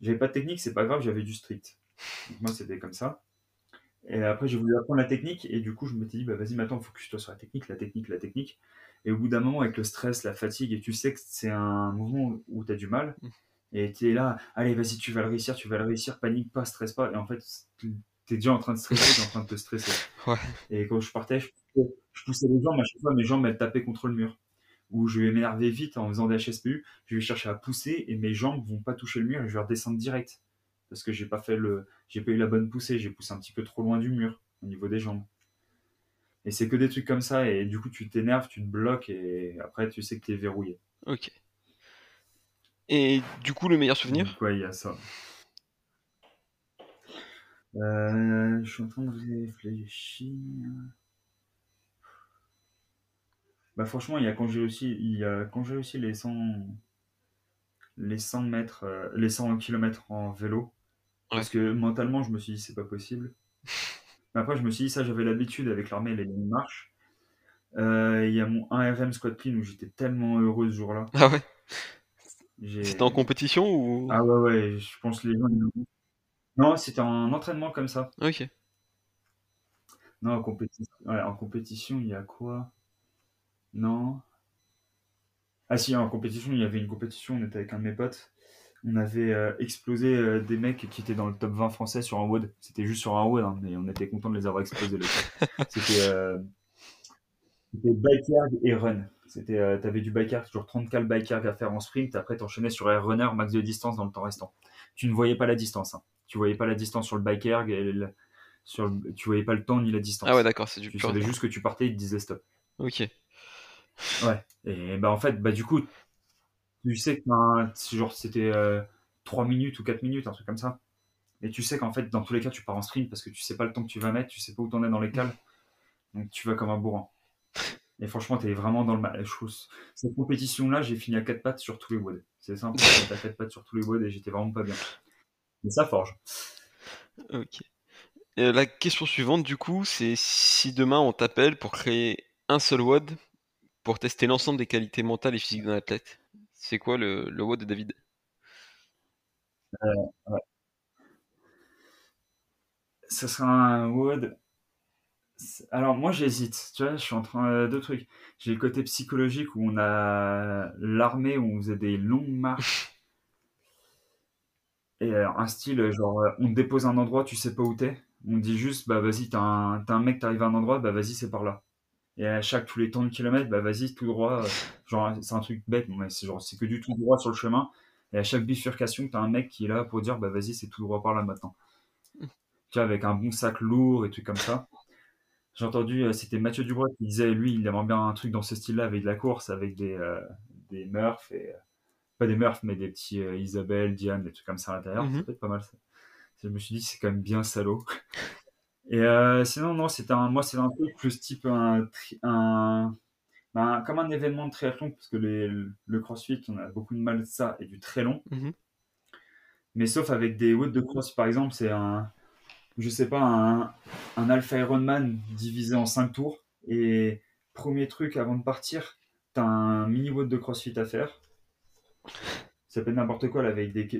J'avais pas de technique, c'est pas grave, j'avais du strict. Donc moi c'était comme ça. Et après j'ai voulu apprendre la technique, et du coup je m'étais dit, bah vas-y, maintenant focus-toi sur la technique. Et au bout d'un moment, avec le stress, la fatigue, et tu sais que c'est un mouvement où t'as du mal. Et t'es là, allez, vas-y, tu vas le réussir, panique pas, stresse pas. Et en fait, t'es déjà en train de stresser, t'es en train de te stresser. Ouais. Et quand je partais, je poussais les jambes, à chaque fois, mes jambes, elles tapaient contre le mur. Ou je vais m'énerver vite en faisant des HSPU, je vais chercher à pousser et mes jambes vont pas toucher le mur et je vais redescendre direct. Parce que j'ai pas eu la bonne poussée, j'ai poussé un petit peu trop loin du mur, au niveau des jambes. Et c'est que des trucs comme ça, et du coup, tu t'énerves, tu te bloques et après, tu sais que t'es verrouillé. Ok. Et du coup, le meilleur souvenir ? Ouais, il y a ça. Je suis en train de réfléchir. Bah franchement, il y a quand j'ai aussi les 100 mètres, les 100 km en vélo. Ouais. Parce que mentalement, je me suis dit, c'est pas possible. Mais après, je me suis dit, ça, j'avais l'habitude avec l'armée, les lignes marches. Il y a mon 1RM squat clean où j'étais tellement heureux ce jour-là. Ah ouais. C'était en compétition ou... Ah ouais, je pense que les gens... Non, c'était en entraînement comme ça. Ok. Non, en compétition, il y a quoi ? Non. Ah si, en compétition, il y avait une compétition, on était avec un de mes potes. On avait explosé des mecs qui étaient dans le top 20 français sur un WOD. C'était juste sur un WOD, hein, mais on était content de les avoir explosés. C'était bike-yard et run. T'avais du bike-yard, toujours 30K bike-yard à faire en sprint. Après, t'enchaînais sur air runner, max de distance dans le temps restant. Tu ne voyais pas la distance. Hein. Tu voyais pas la distance sur le bike-yard. Tu voyais pas le temps ni la distance. Ah ouais, d'accord, c'est du pur. Tu savais juste que tu partais, ils te disaient stop. Ok. Ouais, et bah en fait, bah du coup, tu sais que genre, c'était 3 minutes ou 4 minutes, un truc comme ça. Et tu sais qu'en fait, dans tous les cas, tu pars en sprint parce que tu sais pas le temps que tu vas mettre, tu sais pas où t'en es dans les cales. Donc tu vas comme un bourrin. Et franchement, t'es vraiment dans le mal. Cette compétition-là, j'ai fini à 4 pattes sur tous les WOD. C'est simple, j'étais à 4 pattes sur tous les WOD et j'étais vraiment pas bien. Mais ça forge. Ok. La question suivante, du coup, c'est si demain on t'appelle pour créer un seul WOD, pour tester l'ensemble des qualités mentales et physiques d'un athlète. C'est quoi le WOD de David ? Ouais. Ça sera un WOD... Alors moi j'hésite, tu vois, je suis en train de deux trucs. J'ai le côté psychologique où on a l'armée, où on faisait des longues marches. Et un style genre on te dépose à un endroit, tu sais pas où t'es. On te dit juste, bah vas-y, t'as un mec, t'arrives à un endroit, bah vas-y, c'est par là. Et à chaque tous les temps de kilomètres, bah vas-y, tout droit, genre c'est un truc bête, mais c'est que du tout droit sur le chemin. Et à chaque bifurcation, t'as un mec qui est là pour dire, bah vas-y, c'est tout droit par là maintenant. Tu vois, avec un bon sac lourd et trucs comme ça. J'ai entendu, c'était Mathieu Dubreucq qui disait, lui, il aimerait bien un truc dans ce style-là, avec de la course, avec des Murph, pas des Murph, mais des petits Isabelle, Diane, des trucs comme ça à l'intérieur, ça peut être pas mal, ça. Je me suis dit, c'est quand même bien salaud. Et sinon, non, moi, c'est un peu plus type comme un événement de triathlon, parce que le crossfit, on a beaucoup de mal de ça, et du très long. Mais sauf avec des WOD de cross, par exemple, c'est je sais pas, un Alpha Ironman divisé en 5 tours. Et premier truc avant de partir, t'as un mini WOD de CrossFit à faire. Ça peut être n'importe quoi là, avec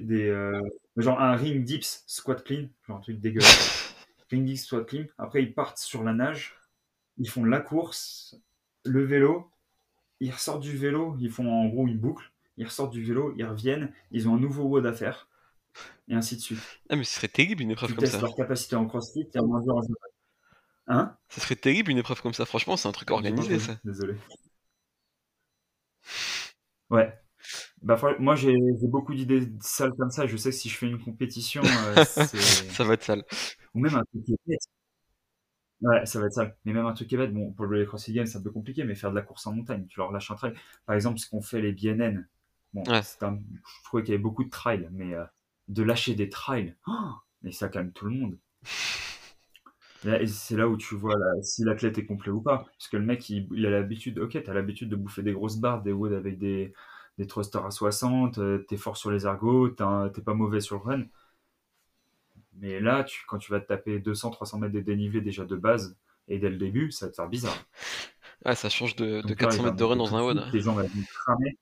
genre un ring dips squat clean, genre un truc dégueulasse. Ring dips squat clean. Après ils partent sur la nage, ils font la course, le vélo, ils ressortent du vélo, ils font en gros une boucle, ils ressortent du vélo, ils reviennent, ils ont un nouveau WOD à faire. Et ainsi de suite. Ah, mais ce serait terrible une épreuve comme ça. Leur capacité en crossfit et en endurance. Hein ? Ce serait terrible une épreuve comme ça. Franchement, c'est un truc organisé ça. Désolé. Ouais. Bah, moi, j'ai beaucoup d'idées sales comme ça. Je sais que si je fais une compétition, ça va être sale. Ou même un truc qui est bête. Ouais, ça va être sale. Mais même un truc qui est bête. Bon, pour le CrossFit Games, c'est un peu compliqué, mais faire de la course en montagne, tu leur lâches un trail. Par exemple, ce qu'on fait les BNN. Bon, ouais. Je trouvais qu'il y avait beaucoup de trails, mais. De lâcher des trails, mais ça calme tout le monde. Et c'est là où tu vois si l'athlète est complet ou pas, parce que le mec il a l'habitude, ok, t'as l'habitude de bouffer des grosses barres, des WOD avec des thrusters à 60, t'es fort sur les ergots, t'es pas mauvais sur le run, mais là quand tu vas te taper 200-300 mètres de dénivelé déjà de base et dès le début, ça va te faire bizarre. Ah, ça change de 400 mètres de run dans un WOD. Les gens vont être cramés.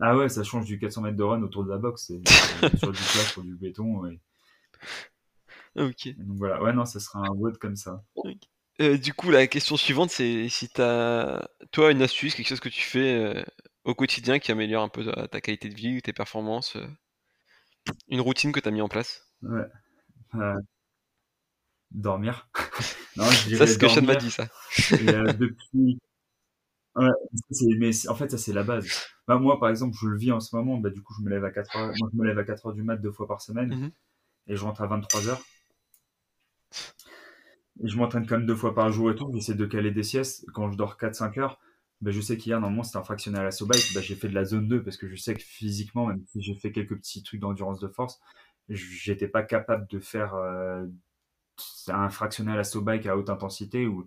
Ah ouais, ça change du 400 mètres de run autour de la boxe, sur du plat, sur du béton. Ouais. Ok. Et donc voilà, ouais, non, ça sera un WOD comme ça. Okay. Du coup, la question suivante, c'est si t'as, toi, une astuce, quelque chose que tu fais au quotidien qui améliore un peu ta qualité de vie, tes performances, une routine que t'as mis en place. Ouais. Dormir. Non, je dirais ça, c'est dormir. Que Sean m'a dit, ça. Et, depuis... Ouais, mais en fait, ça, c'est la base. Bah, moi, par exemple, je le vis en ce moment. Bah, du coup, je me lève à 4h. Moi, je me lève à 4h du mat 2 fois par semaine. Et je rentre à 23h. Et je m'entraîne quand même 2 fois par jour et tout. J'essaie de caler des siestes. Quand je dors 4-5 heures, ben, je sais qu'hier, normalement, c'était un fractionné à l'assaut bike. Ben, j'ai fait de la zone 2 parce que je sais que physiquement, même si j'ai fait quelques petits trucs d'endurance de force, j'étais pas capable de faire un fractionné à l'assaut bike à haute intensité où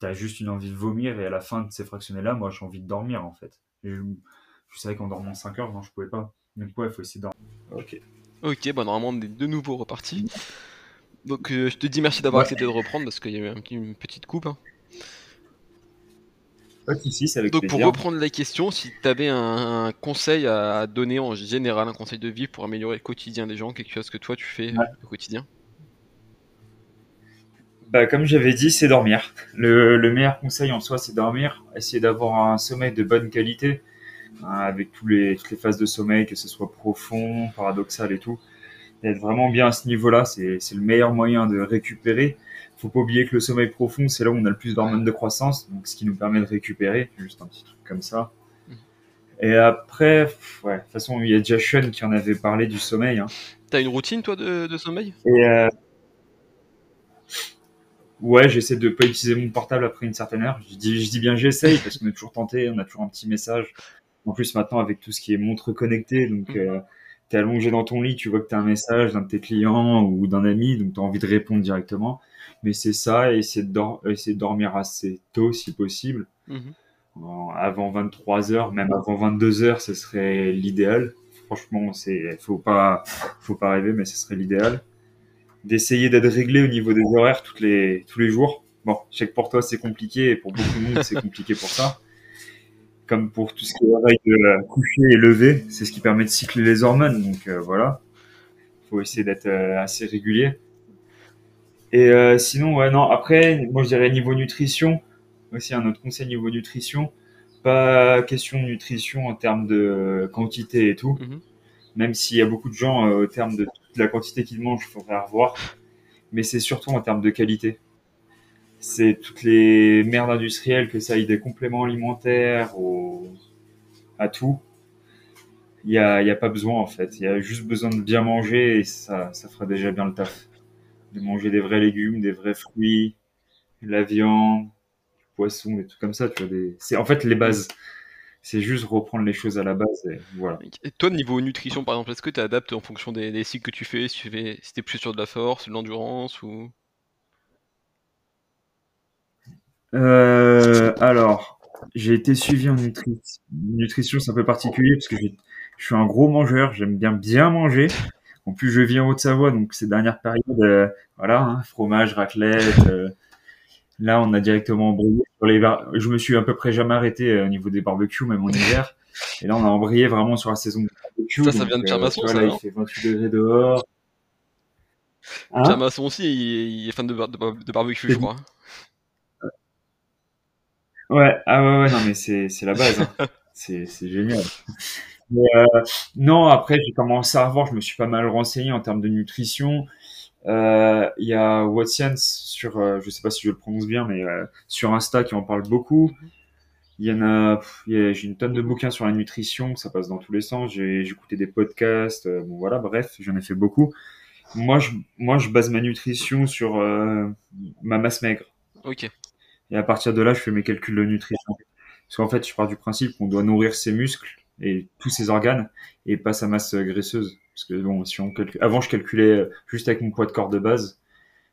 tu as juste une envie de vomir, et à la fin de ces fractionnés-là, moi, j'ai envie de dormir, en fait. Je savais qu'en dormant 5 heures, non, je pouvais pas. Donc, ouais, il faut essayer de dormir. Ok, bah, normalement, on est de nouveau reparti. Donc, je te dis merci d'avoir accepté de reprendre parce qu'il y a eu une petite coupe. Hein. Ici, c'est avec donc plaisir. Pour reprendre la question, si tu avais un conseil à donner en général, un conseil de vie pour améliorer le quotidien des gens, quelque chose que toi tu fais au quotidien. Bah, comme j'avais dit, c'est dormir. Le meilleur conseil en soi, c'est dormir. Essayer d'avoir un sommeil de bonne qualité, avec toutes les phases de sommeil, que ce soit profond, paradoxal et tout. D'être vraiment bien à ce niveau-là, c'est le meilleur moyen de récupérer. Faut pas oublier que le sommeil profond, c'est là où on a le plus d'hormones de croissance, donc ce qui nous permet de récupérer, juste un petit truc comme ça. Et après, de toute façon, il y a déjà Sean qui en avait parlé du sommeil. Hein. T'as une routine, toi, de sommeil ? Et ouais, j'essaie de pas utiliser mon portable après une certaine heure. Je dis bien j'essaye, parce qu'on est toujours tenté, on a toujours un petit message. En plus, maintenant, avec tout ce qui est montre connectée, donc... t'es allongé dans ton lit, tu vois que t'as un message d'un de tes clients ou d'un ami, donc t'as envie de répondre directement. Mais c'est ça, et essayer de dormir assez tôt si possible. Avant 23h, même avant 22h, ce serait l'idéal. Franchement, faut pas rêver, mais ce serait l'idéal. D'essayer d'être réglé au niveau des horaires tous les jours. Bon, je sais que pour toi c'est compliqué, et pour beaucoup de monde c'est compliqué pour ça. Comme pour tout ce qui est oreille de coucher et lever, c'est ce qui permet de cycler les hormones. Donc voilà, il faut essayer d'être assez régulier. Et sinon, après, moi je dirais niveau nutrition, aussi un autre conseil niveau nutrition, pas question de nutrition en termes de quantité et tout, même s'il y a beaucoup de gens au terme de toute la quantité qu'ils mangent, il faudrait revoir, mais c'est surtout en termes de qualité. C'est toutes les merdes industrielles, que ça aille des compléments alimentaires à tout. Il n'y a pas besoin, en fait. Il y a juste besoin de bien manger, et ça fera déjà bien le taf. De manger des vrais légumes, des vrais fruits, de la viande, du poisson, des trucs comme ça. Tu vois, c'est en fait les bases. C'est juste reprendre les choses à la base. Et voilà. Et toi, niveau nutrition, par exemple, est-ce que tu adaptes en fonction des cycles que tu fais, si tu es plus sur de la force, de l'endurance ou... Alors, j'ai été suivi en nutrition, c'est un peu particulier parce que je suis un gros mangeur, j'aime bien manger. En plus, je vis en Haute-Savoie, donc ces dernières périodes, fromage, raclette. Là, on a directement embrayé sur les je me suis à peu près jamais arrêté au niveau des barbecues, même en hiver. Et là, on a embrayé vraiment sur la saison de barbecue. Ça vient de Pierre Macron, ça. Il fait 28 degrés dehors. Pierre Macron aussi, il est fan de barbecue, je crois. Non, mais c'est la base, hein. c'est génial. Mais, non, après, j'ai commencé à revoir, je me suis pas mal renseigné en termes de nutrition. Il y a Watsons sur, je sais pas si je le prononce bien, mais sur Insta qui en parle beaucoup. Il y en a, j'ai une tonne de bouquins sur la nutrition, ça passe dans tous les sens. J'ai écouté des podcasts, bref, j'en ai fait beaucoup. Moi, je base ma nutrition sur ma masse maigre. Ok. Et à partir de là, je fais mes calculs de nutrition. Parce qu'en fait, je pars du principe qu'on doit nourrir ses muscles et tous ses organes et pas sa masse graisseuse. Parce que bon, avant, je calculais juste avec mon poids de corps de base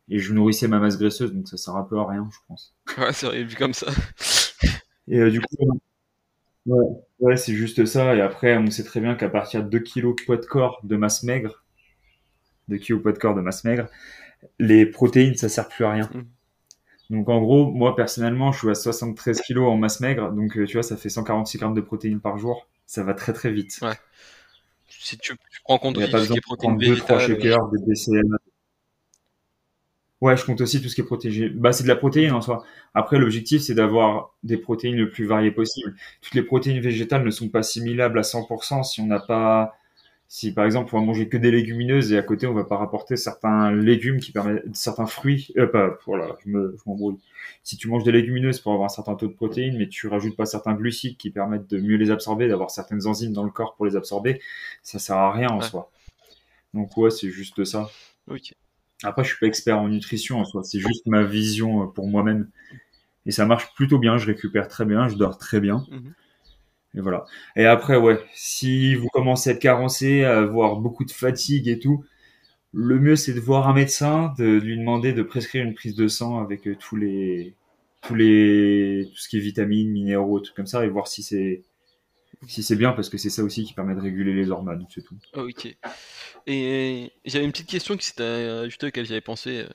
et je nourrissais ma masse graisseuse, donc ça sert un peu à rien, je pense. Ouais, c'est vrai, vu comme ça. Et du coup, c'est juste ça. Et après, on sait très bien qu'à partir de 2 kg de poids de corps de masse maigre, les protéines, ça sert plus à rien. Donc, en gros, moi, personnellement, je suis à 73 kg en masse maigre. Donc, tu vois, ça fait 146 grammes de protéines par jour. Ça va très, très vite. Ouais. Si tu prends en compte tout ce qui est protéines végétales. 2-3 shakers, des BCM. Ouais, je compte aussi tout ce qui est protéiné. Bah, c'est de la protéine en soi. Après, l'objectif, c'est d'avoir des protéines le plus variées possible. Toutes les protéines végétales ne sont pas assimilables à 100% si on n'a pas... Si, par exemple, on va manger que des légumineuses et à côté, on va pas rapporter certains légumes qui permettent, certains fruits, je m'embrouille. Si tu manges des légumineuses pour avoir un certain taux de protéines, mais tu rajoutes pas certains glucides qui permettent de mieux les absorber, d'avoir certaines enzymes dans le corps pour les absorber, ça sert à rien en soi. Donc, c'est juste ça. Après, je suis pas expert en nutrition en soi, c'est juste ma vision pour moi-même. et ça marche plutôt bien, je récupère très bien, je dors très bien. Et voilà. Et après, ouais, si vous commencez à être carencé, à avoir beaucoup de fatigue et tout, le mieux c'est de voir un médecin, de lui demander de prescrire une prise de sang avec tout ce qui est vitamines, minéraux, tout comme ça, et voir si c'est bien, parce que c'est ça aussi qui permet de réguler les hormones, c'est tout. Ok. Et j'avais une petite question qui s'était juste à laquelle j'avais pensé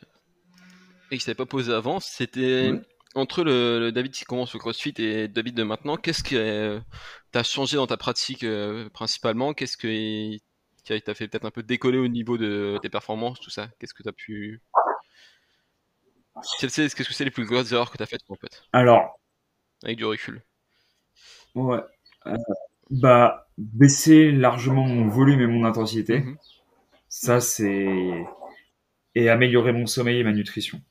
et que je t'avais pas posé avant, c'était entre le David qui commence au CrossFit et David de maintenant, qu'est-ce que t'as changé dans ta pratique principalement, qu'est-ce que t'as fait peut-être un peu décoller au niveau de tes performances, tout ça, qu'est-ce que t'as pu... Qu'est-ce que c'est les plus grosses erreurs que t'as faites en fait? Alors... Avec du recul. Ouais. Bah, baisser largement mon volume et mon intensité, ça c'est... Et améliorer mon sommeil et ma nutrition.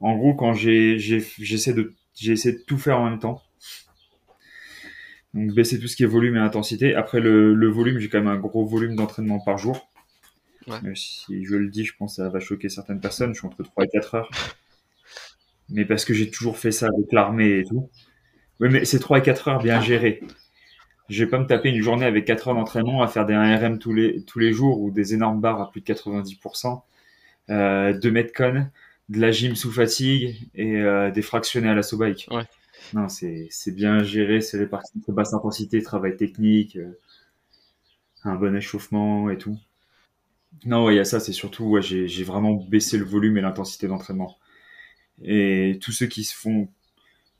En gros, quand j'ai essayé de tout faire en même temps. Donc baisser tout ce qui est volume et intensité. Après le volume, j'ai quand même un gros volume d'entraînement par jour. Ouais. Même si je le dis, je pense que ça va choquer certaines personnes. Je suis entre 3 et 4 heures. Mais parce que j'ai toujours fait ça avec l'armée et tout. Oui, mais c'est 3 et 4 heures bien gérées. Je vais pas me taper une journée avec 4 heures d'entraînement à faire des 1RM tous les jours ou des énormes barres à plus de 90%, 2 mètres connes, de la gym sous fatigue et des fractionnés à l'assaut bike. Ouais. Non, c'est bien géré, c'est réparti entre basse intensité, travail technique, un bon échauffement et tout. Non, ouais, il y a ça, c'est surtout, ouais, j'ai vraiment baissé le volume et l'intensité d'entraînement. Et tous ceux qui se font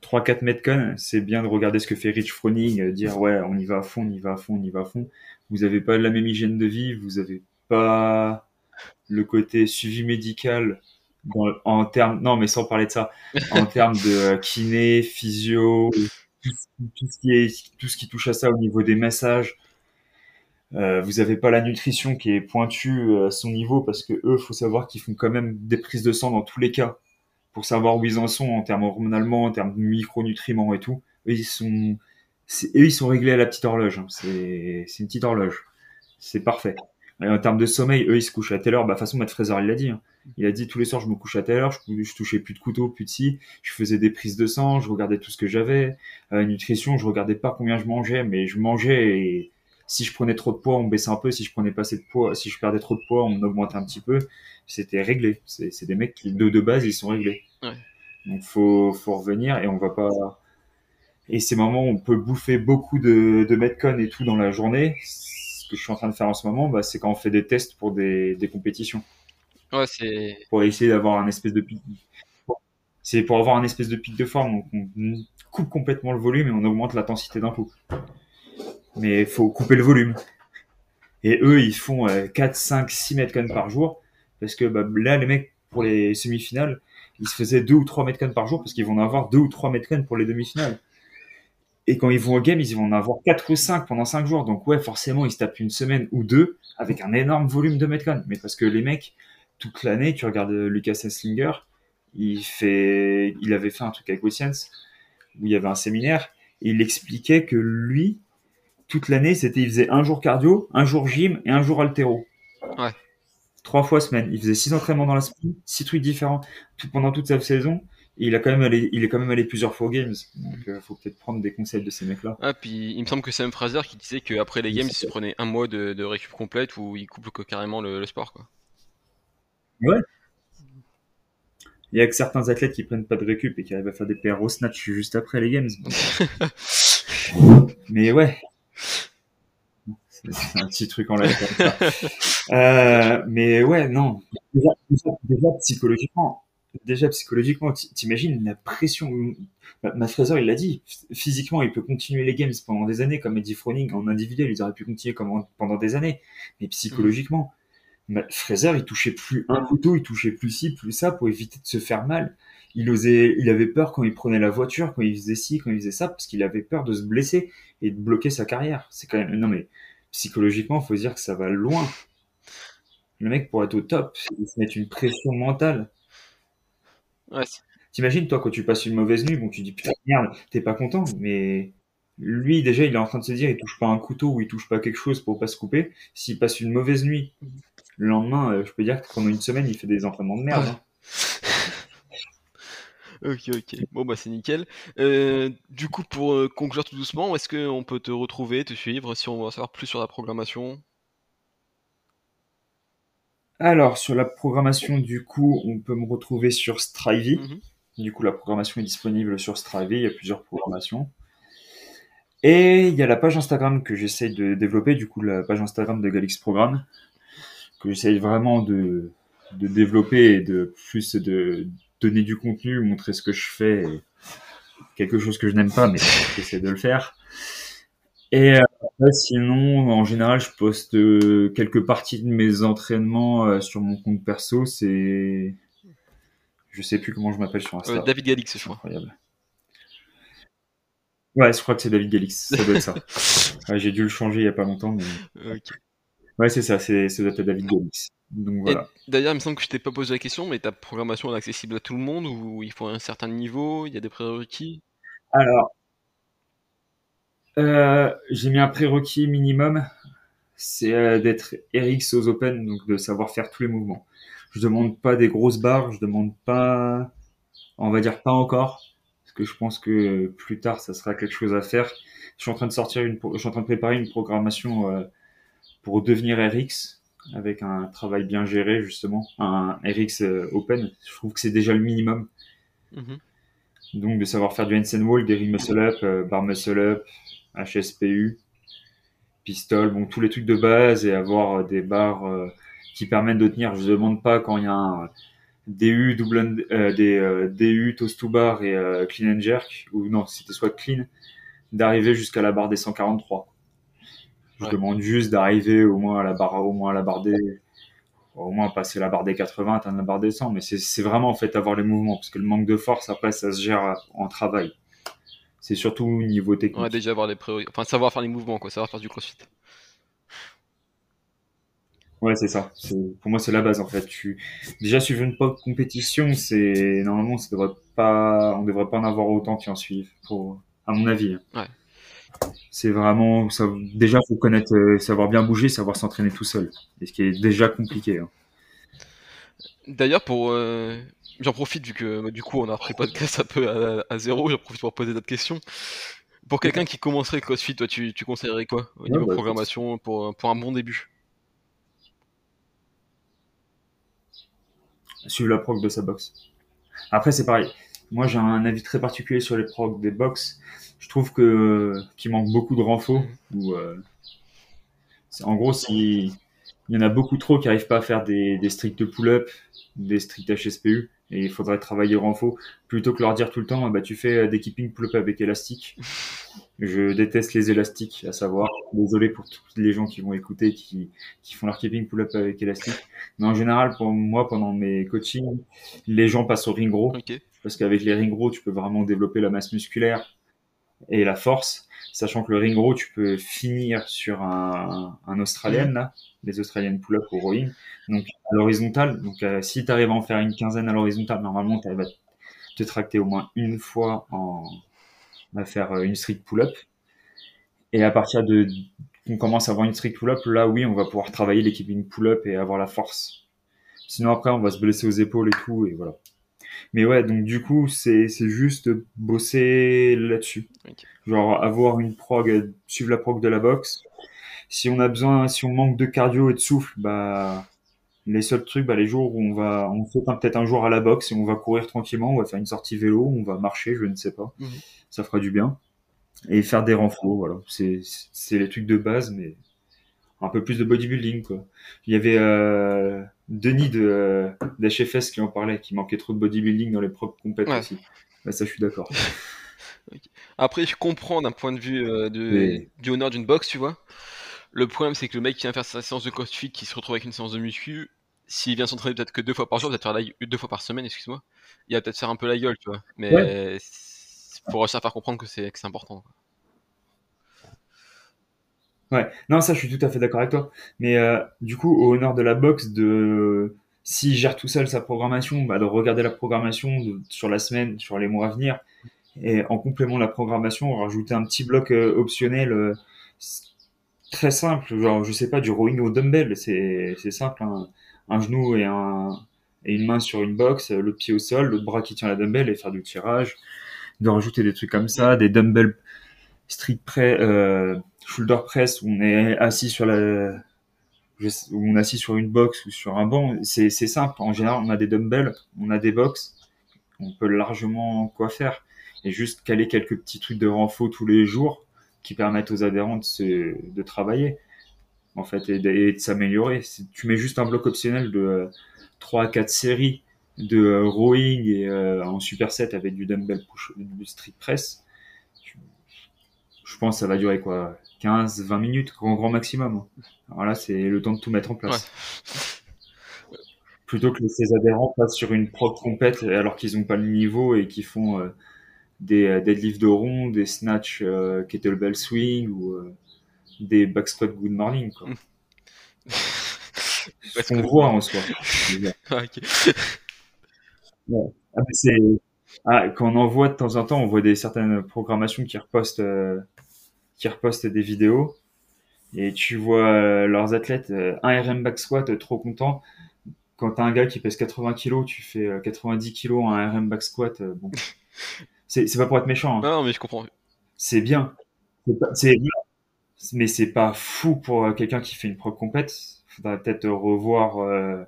3-4 metcons, c'est bien de regarder ce que fait Rich Froning, dire ouais, on y va à fond, on y va à fond, on y va à fond. Vous n'avez pas la même hygiène de vie, vous n'avez pas le côté suivi médical en termes, non mais sans parler de ça, en termes de kiné, physio, tout ce qui touche à ça au niveau des massages. Vous n'avez pas la nutrition qui est pointue à son niveau, parce que eux, faut savoir qu'ils font quand même des prises de sang dans tous les cas pour savoir où ils en sont en termes hormonalement, en termes de micronutriments et tout. Eux, ils sont réglés à la petite horloge. C'est une petite horloge. C'est parfait. Et en termes de sommeil, eux, ils se couchent à telle heure. Bah, de toute façon, Matt Fraser, il l'a dit. Il a dit, tous les soirs, je me couche à telle heure. Je touchais plus de couteau, plus de scie. Je faisais des prises de sang. Je regardais tout ce que j'avais. Nutrition, je regardais pas combien je mangeais, mais je mangeais, et si je prenais trop de poids, on baissait un peu. Si je prenais pas assez de poids, si je perdais trop de poids, on augmentait un petit peu. C'était réglé. C'est des mecs qui, de base, ils sont réglés. Ouais. Donc, faut revenir, et on va pas... Et ces moments où on peut bouffer beaucoup de metcon et tout dans la journée, que je suis en train de faire en ce moment, bah, c'est quand on fait des tests pour des compétitions. Ouais, c'est... Pour essayer d'avoir un espèce de pic. C'est pour avoir un espèce de pic de forme. Donc on coupe complètement le volume et on augmente l'intensité d'un coup. Mais il faut couper le volume. Et eux, ils font 4, 5, 6 metcons par jour. Parce que bah, là, les mecs, pour les semi-finales, ils se faisaient 2 ou 3 metcons par jour, parce qu'ils vont en avoir 2 ou 3 metcons pour les demi-finales. Et quand ils vont au game, ils vont en avoir 4 ou 5 pendant 5 jours. Donc ouais, forcément, ils se tapent une semaine ou deux avec un énorme volume de metcon. Mais parce que les mecs, toute l'année, tu regardes Lucas Hesslinger, il avait fait un truc avec Oceans, où il y avait un séminaire, et il expliquait que lui, toute l'année, il faisait un jour cardio, un jour gym et un jour haltéro. Ouais. 3 fois semaine. Il faisait 6 entraînements dans la semaine, 6 trucs différents pendant toute sa saison. Et il est quand même allé plusieurs fois aux Games. Donc, faut peut-être prendre des conseils de ces mecs-là. Ah, puis il me semble que c'est même Fraser qui disait qu'après les Games, il se prenait un mois de récup complète où il couple carrément le sport, quoi. Ouais. Il y a que certains athlètes qui prennent pas de récup et qui arrivent à faire des PR au snatch juste après les Games. Mais ouais. C'est un petit truc en l'air comme ça. Mais ouais, non. Déjà psychologiquement. T'imagines la pression. Matt Fraser, il l'a dit, physiquement, il peut continuer les games pendant des années, comme Eddie Froning en individuel, ils auraient pu continuer pendant des années. Mais psychologiquement, Matt Fraser, il touchait plus un couteau, il touchait plus ci, plus ça pour éviter de se faire mal. Il avait peur quand il prenait la voiture, quand il faisait ci, quand il faisait ça, parce qu'il avait peur de se blesser et de bloquer sa carrière. C'est quand même, non mais psychologiquement, faut dire que ça va loin. Le mec, pour être au top, il se met une pression mentale. Ouais. T'imagines, toi, quand tu passes une mauvaise nuit, bon, tu dis putain merde, t'es pas content, mais lui, déjà, il est en train de se dire, il touche pas un couteau ou il touche pas quelque chose pour pas se couper. S'il passe une mauvaise nuit, le lendemain, je peux dire que pendant une semaine, il fait des entraînements de merde. Hein. Ok. Bon, bah, c'est nickel. Du coup, pour conclure tout doucement, est-ce qu'on peut te retrouver, te suivre, si on veut en savoir plus sur la programmation ? Alors, sur la programmation, du coup, on peut me retrouver sur Strivy. Mm-hmm. Du coup, la programmation est disponible sur Strivy. Il y a plusieurs programmations. Et il y a la page Instagram que j'essaye de développer. Du coup, la page Instagram de Galix Program, que j'essaye vraiment de développer et de plus de donner du contenu, montrer ce que je fais. Quelque chose que je n'aime pas, mais j'essaie de le faire. Et sinon, en général, je poste quelques parties de mes entraînements sur mon compte perso. C'est... Je sais plus comment je m'appelle sur Instagram. David Galix, je crois. Incroyable. Ouais, je crois que c'est David Galix. Ça doit être ça. Ouais, j'ai dû le changer il y a pas longtemps. Mais... Okay. Ouais, c'est ça. Ça doit être David Galix. Donc, voilà. D'ailleurs, il me semble que je t'ai pas posé la question, mais ta programmation est accessible à tout le monde ou il faut un certain niveau? Il y a des prérequis? Alors... j'ai mis un prérequis minimum, c'est d'être RX aux Open, donc de savoir faire tous les mouvements. Je demande pas des grosses barres, je demande pas, on va dire pas encore, parce que je pense que plus tard ça sera quelque chose à faire. Je suis en train de préparer une programmation pour devenir RX avec un travail bien géré justement, un RX Open. Je trouve que c'est déjà le minimum. Mm-hmm. Donc de savoir faire du handstand wall, des ring muscle up, bar muscle up. HSPU, pistol, bon, tous les trucs de base et avoir des barres qui permettent de tenir. Je ne demande pas quand il y a un DU, DU toast to bar et clean and jerk, ou non, c'était soit clean, d'arriver jusqu'à la barre des 143. Je demande juste d'arriver au moins passer la barre des 80, atteindre la barre des 100, mais c'est vraiment en fait avoir les mouvements, parce que le manque de force, après, ça se gère en travail. C'est surtout au niveau technique. Ouais, déjà avoir les savoir faire les mouvements, quoi, savoir faire du crossfit. Ouais, c'est ça. Pour moi, c'est la base, en fait. Déjà, suivre une compétition, normalement, on ne devrait pas en avoir autant qui en suivent, à mon avis. Ouais. C'est vraiment... Déjà, il faut connaître, savoir bien bouger, savoir s'entraîner tout seul. Et ce qui est déjà compliqué. Hein. D'ailleurs, j'en profite vu que du coup on a repris podcast un peu à zéro, j'en profite pour poser d'autres questions. Pour quelqu'un qui commencerait le CrossFit, toi tu conseillerais quoi au niveau programmation pour un bon début? Suivre la prog de sa box. Après c'est pareil, moi j'ai un avis très particulier sur les prog des box. Je trouve qu'il manque beaucoup de renfaux. En gros, il y en a beaucoup trop qui n'arrivent pas à faire des stricts pull-up, des stricts HSPU, et il faudrait travailler renfo plutôt que leur dire tout le temps tu fais des keeping pull-up avec élastique. Je déteste les élastiques, à savoir, désolé pour tous les gens qui vont écouter qui font leur keeping pull-up avec élastique, mais en général pour moi pendant mes coachings les gens passent au ring row, parce qu'avec les ring row tu peux vraiment développer la masse musculaire et la force, sachant que le ring row tu peux finir sur un Australian là, les Australian pull-up au rowing, donc à l'horizontale. Donc si tu arrives à en faire une quinzaine à l'horizontale, normalement tu arrives à te tracter au moins une fois à faire une street pull-up, et à partir de qu'on commence à avoir une street pull-up, là oui on va pouvoir travailler l'équiping pull-up et avoir la force, sinon après on va se blesser aux épaules et tout, et voilà. Mais ouais, donc du coup, c'est juste bosser là-dessus. Okay. Genre avoir une prog, suivre la prog de la boxe. Si on a besoin, si on manque de cardio et de souffle, les seuls trucs, les jours où on fait peut-être un jour à la boxe et on va courir tranquillement, on va faire une sortie vélo, on va marcher, je ne sais pas. Mmh. Ça fera du bien. Et faire des renfos, voilà. C'est les trucs de base, mais un peu plus de bodybuilding, quoi. Il y avait Denis d'HFS qui en parlait, qui manquait trop de bodybuilding dans les propres compétitions aussi. Bah, ça, je suis d'accord. Okay. Après, je comprends d'un point de vue du honneur d'une boxe, tu vois. Le problème, c'est que le mec qui vient faire sa séance de CrossFit, qui se retrouve avec une séance de muscu, s'il vient s'entraîner peut-être que 2 fois par jour, peut-être faire 2 fois par semaine, excuse-moi, il va peut-être faire un peu la gueule, tu vois. Mais pour réussir à faire comprendre que c'est important, quoi. Ouais, non, ça je suis tout à fait d'accord avec toi, mais du coup au honneur de la boxe, s'il gère tout seul sa programmation, de regarder la programmation sur la semaine, sur les mois à venir, et en complément de la programmation rajouter un petit bloc optionnel très simple, genre je sais pas, du rowing au dumbbell, c'est simple, un genou et et une main sur une box, l'autre pied au sol, l'autre bras qui tient la dumbbell et faire du tirage, de rajouter des trucs comme ça, des dumbbell strict press, shoulder press où on est assis sur la... où on est assis sur une box ou sur un banc, c'est simple. En général, on a des dumbbells, on a des box, on peut largement quoi faire. Et juste caler quelques petits trucs de renfort tous les jours qui permettent aux adhérents de travailler, en fait, et de s'améliorer. Tu mets juste un bloc optionnel de 3 à 4 séries de rowing et, en superset avec du dumbbell push, du strict press. Je pense que ça va durer quoi, 15-20 minutes, grand maximum. Alors là, c'est le temps de tout mettre en place. Ouais. Plutôt que ces adhérents passent sur une propre compète alors qu'ils n'ont pas le niveau et qu'ils font des deadlifts de rond, des snatchs kettlebell swing ou des back squat good morning. Quoi. C'est ce qu'on voit en soi. Okay. Ouais. Ah, mais c'est... Ah, quand on en voit de temps en temps, on voit certaines programmations qui repostent des vidéos. Et tu vois leurs athlètes, un RM back squat, trop content. Quand t'as un gars qui pèse 80 kg, tu fais 90 kg un RM back squat. Bon, c'est pas pour être méchant. Hein. Non, mais je comprends. C'est bien. Mais c'est pas fou pour quelqu'un qui fait une prog compète. Faudrait peut-être revoir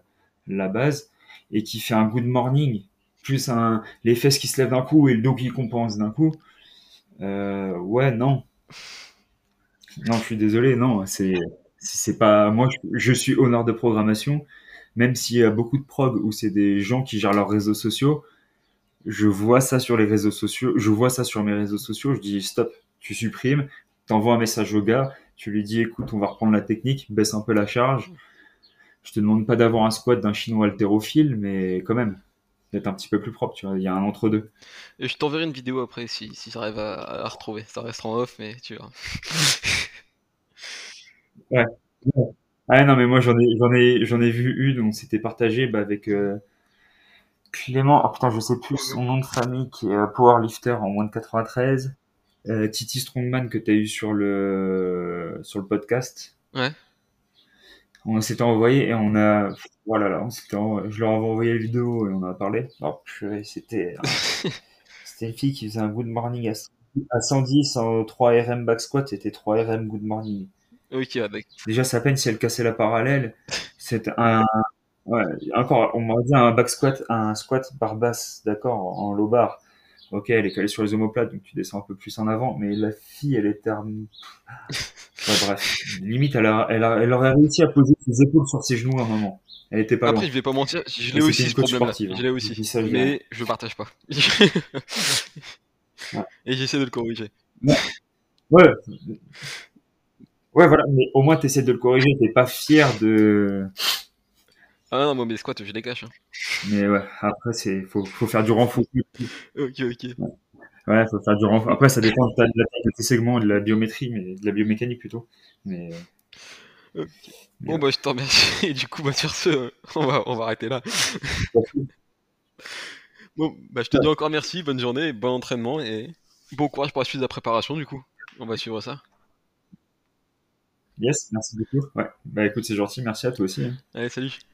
la base et qui fait un good morning. Plus les fesses qui se lèvent d'un coup et le dos qui compense d'un coup. Ouais, non. Non, je suis désolé, non. C'est pas... Moi, je suis honneur de programmation. Même s'il y a beaucoup de prog où c'est des gens qui gèrent leurs réseaux sociaux, je vois ça sur les réseaux sociaux, je vois ça sur mes réseaux sociaux, je dis stop, tu supprimes, t'envoies un message au gars, tu lui dis écoute, on va reprendre la technique, baisse un peu la charge. Je te demande pas d'avoir un squat d'un chinois haltérophile, mais quand même. D'être un petit peu plus propre, tu vois, il y a un entre-deux. Et je t'enverrai une vidéo après si j'arrive à retrouver. Ça restera en off, mais tu vois. Ouais. Ah non, mais moi j'en ai vu une, on s'était partagé avec Clément, oh putain, je sais plus son nom de famille, qui est powerlifter en moins de 93. Titi Strongman que t'as eu sur le podcast. Ouais. On s'était envoyé et on a... Voilà, là, je leur avais envoyé la vidéo et on en a parlé. Alors, c'était une fille qui faisait un good morning à 110 en 3 RM back squat, c'était 3 RM good morning. Ok, avec. Déjà, ça peine si elle cassait la parallèle. C'est un... Ouais, encore, on m'a dit un back squat, un squat barre basse, d'accord, en low bar. Ok, elle est calée sur les omoplates, donc tu descends un peu plus en avant, mais la fille, elle est terminée. Ouais, bref, limite, elle aurait réussi à poser ses épaules sur ses genoux à un moment. Elle était pas Après, loin. Je vais pas mentir, je l'ai aussi ce problème-là. Je l'ai aussi, mais je partage pas. Ouais. Et j'essaie de le corriger. Ouais, voilà, mais au moins t'essaies de le corriger, t'es pas fier de... Ah non, moi mes squats, je les cache. Hein. Mais ouais, après, faut faire du renfort. Ok. Ouais, faut faire du renfort. Après, ça dépend de tes segments, de la biométrie, mais de la biomécanique plutôt. Mais... Okay. Bon, je t'en remercie. Et du coup, sur ce, on va arrêter là. Bon, je te dis encore merci, bonne journée, bon entraînement et bon courage pour la suite de la préparation, du coup. On va suivre ça. Yes, merci beaucoup. Ouais, écoute, c'est gentil, merci à toi aussi. Hein. Allez, salut.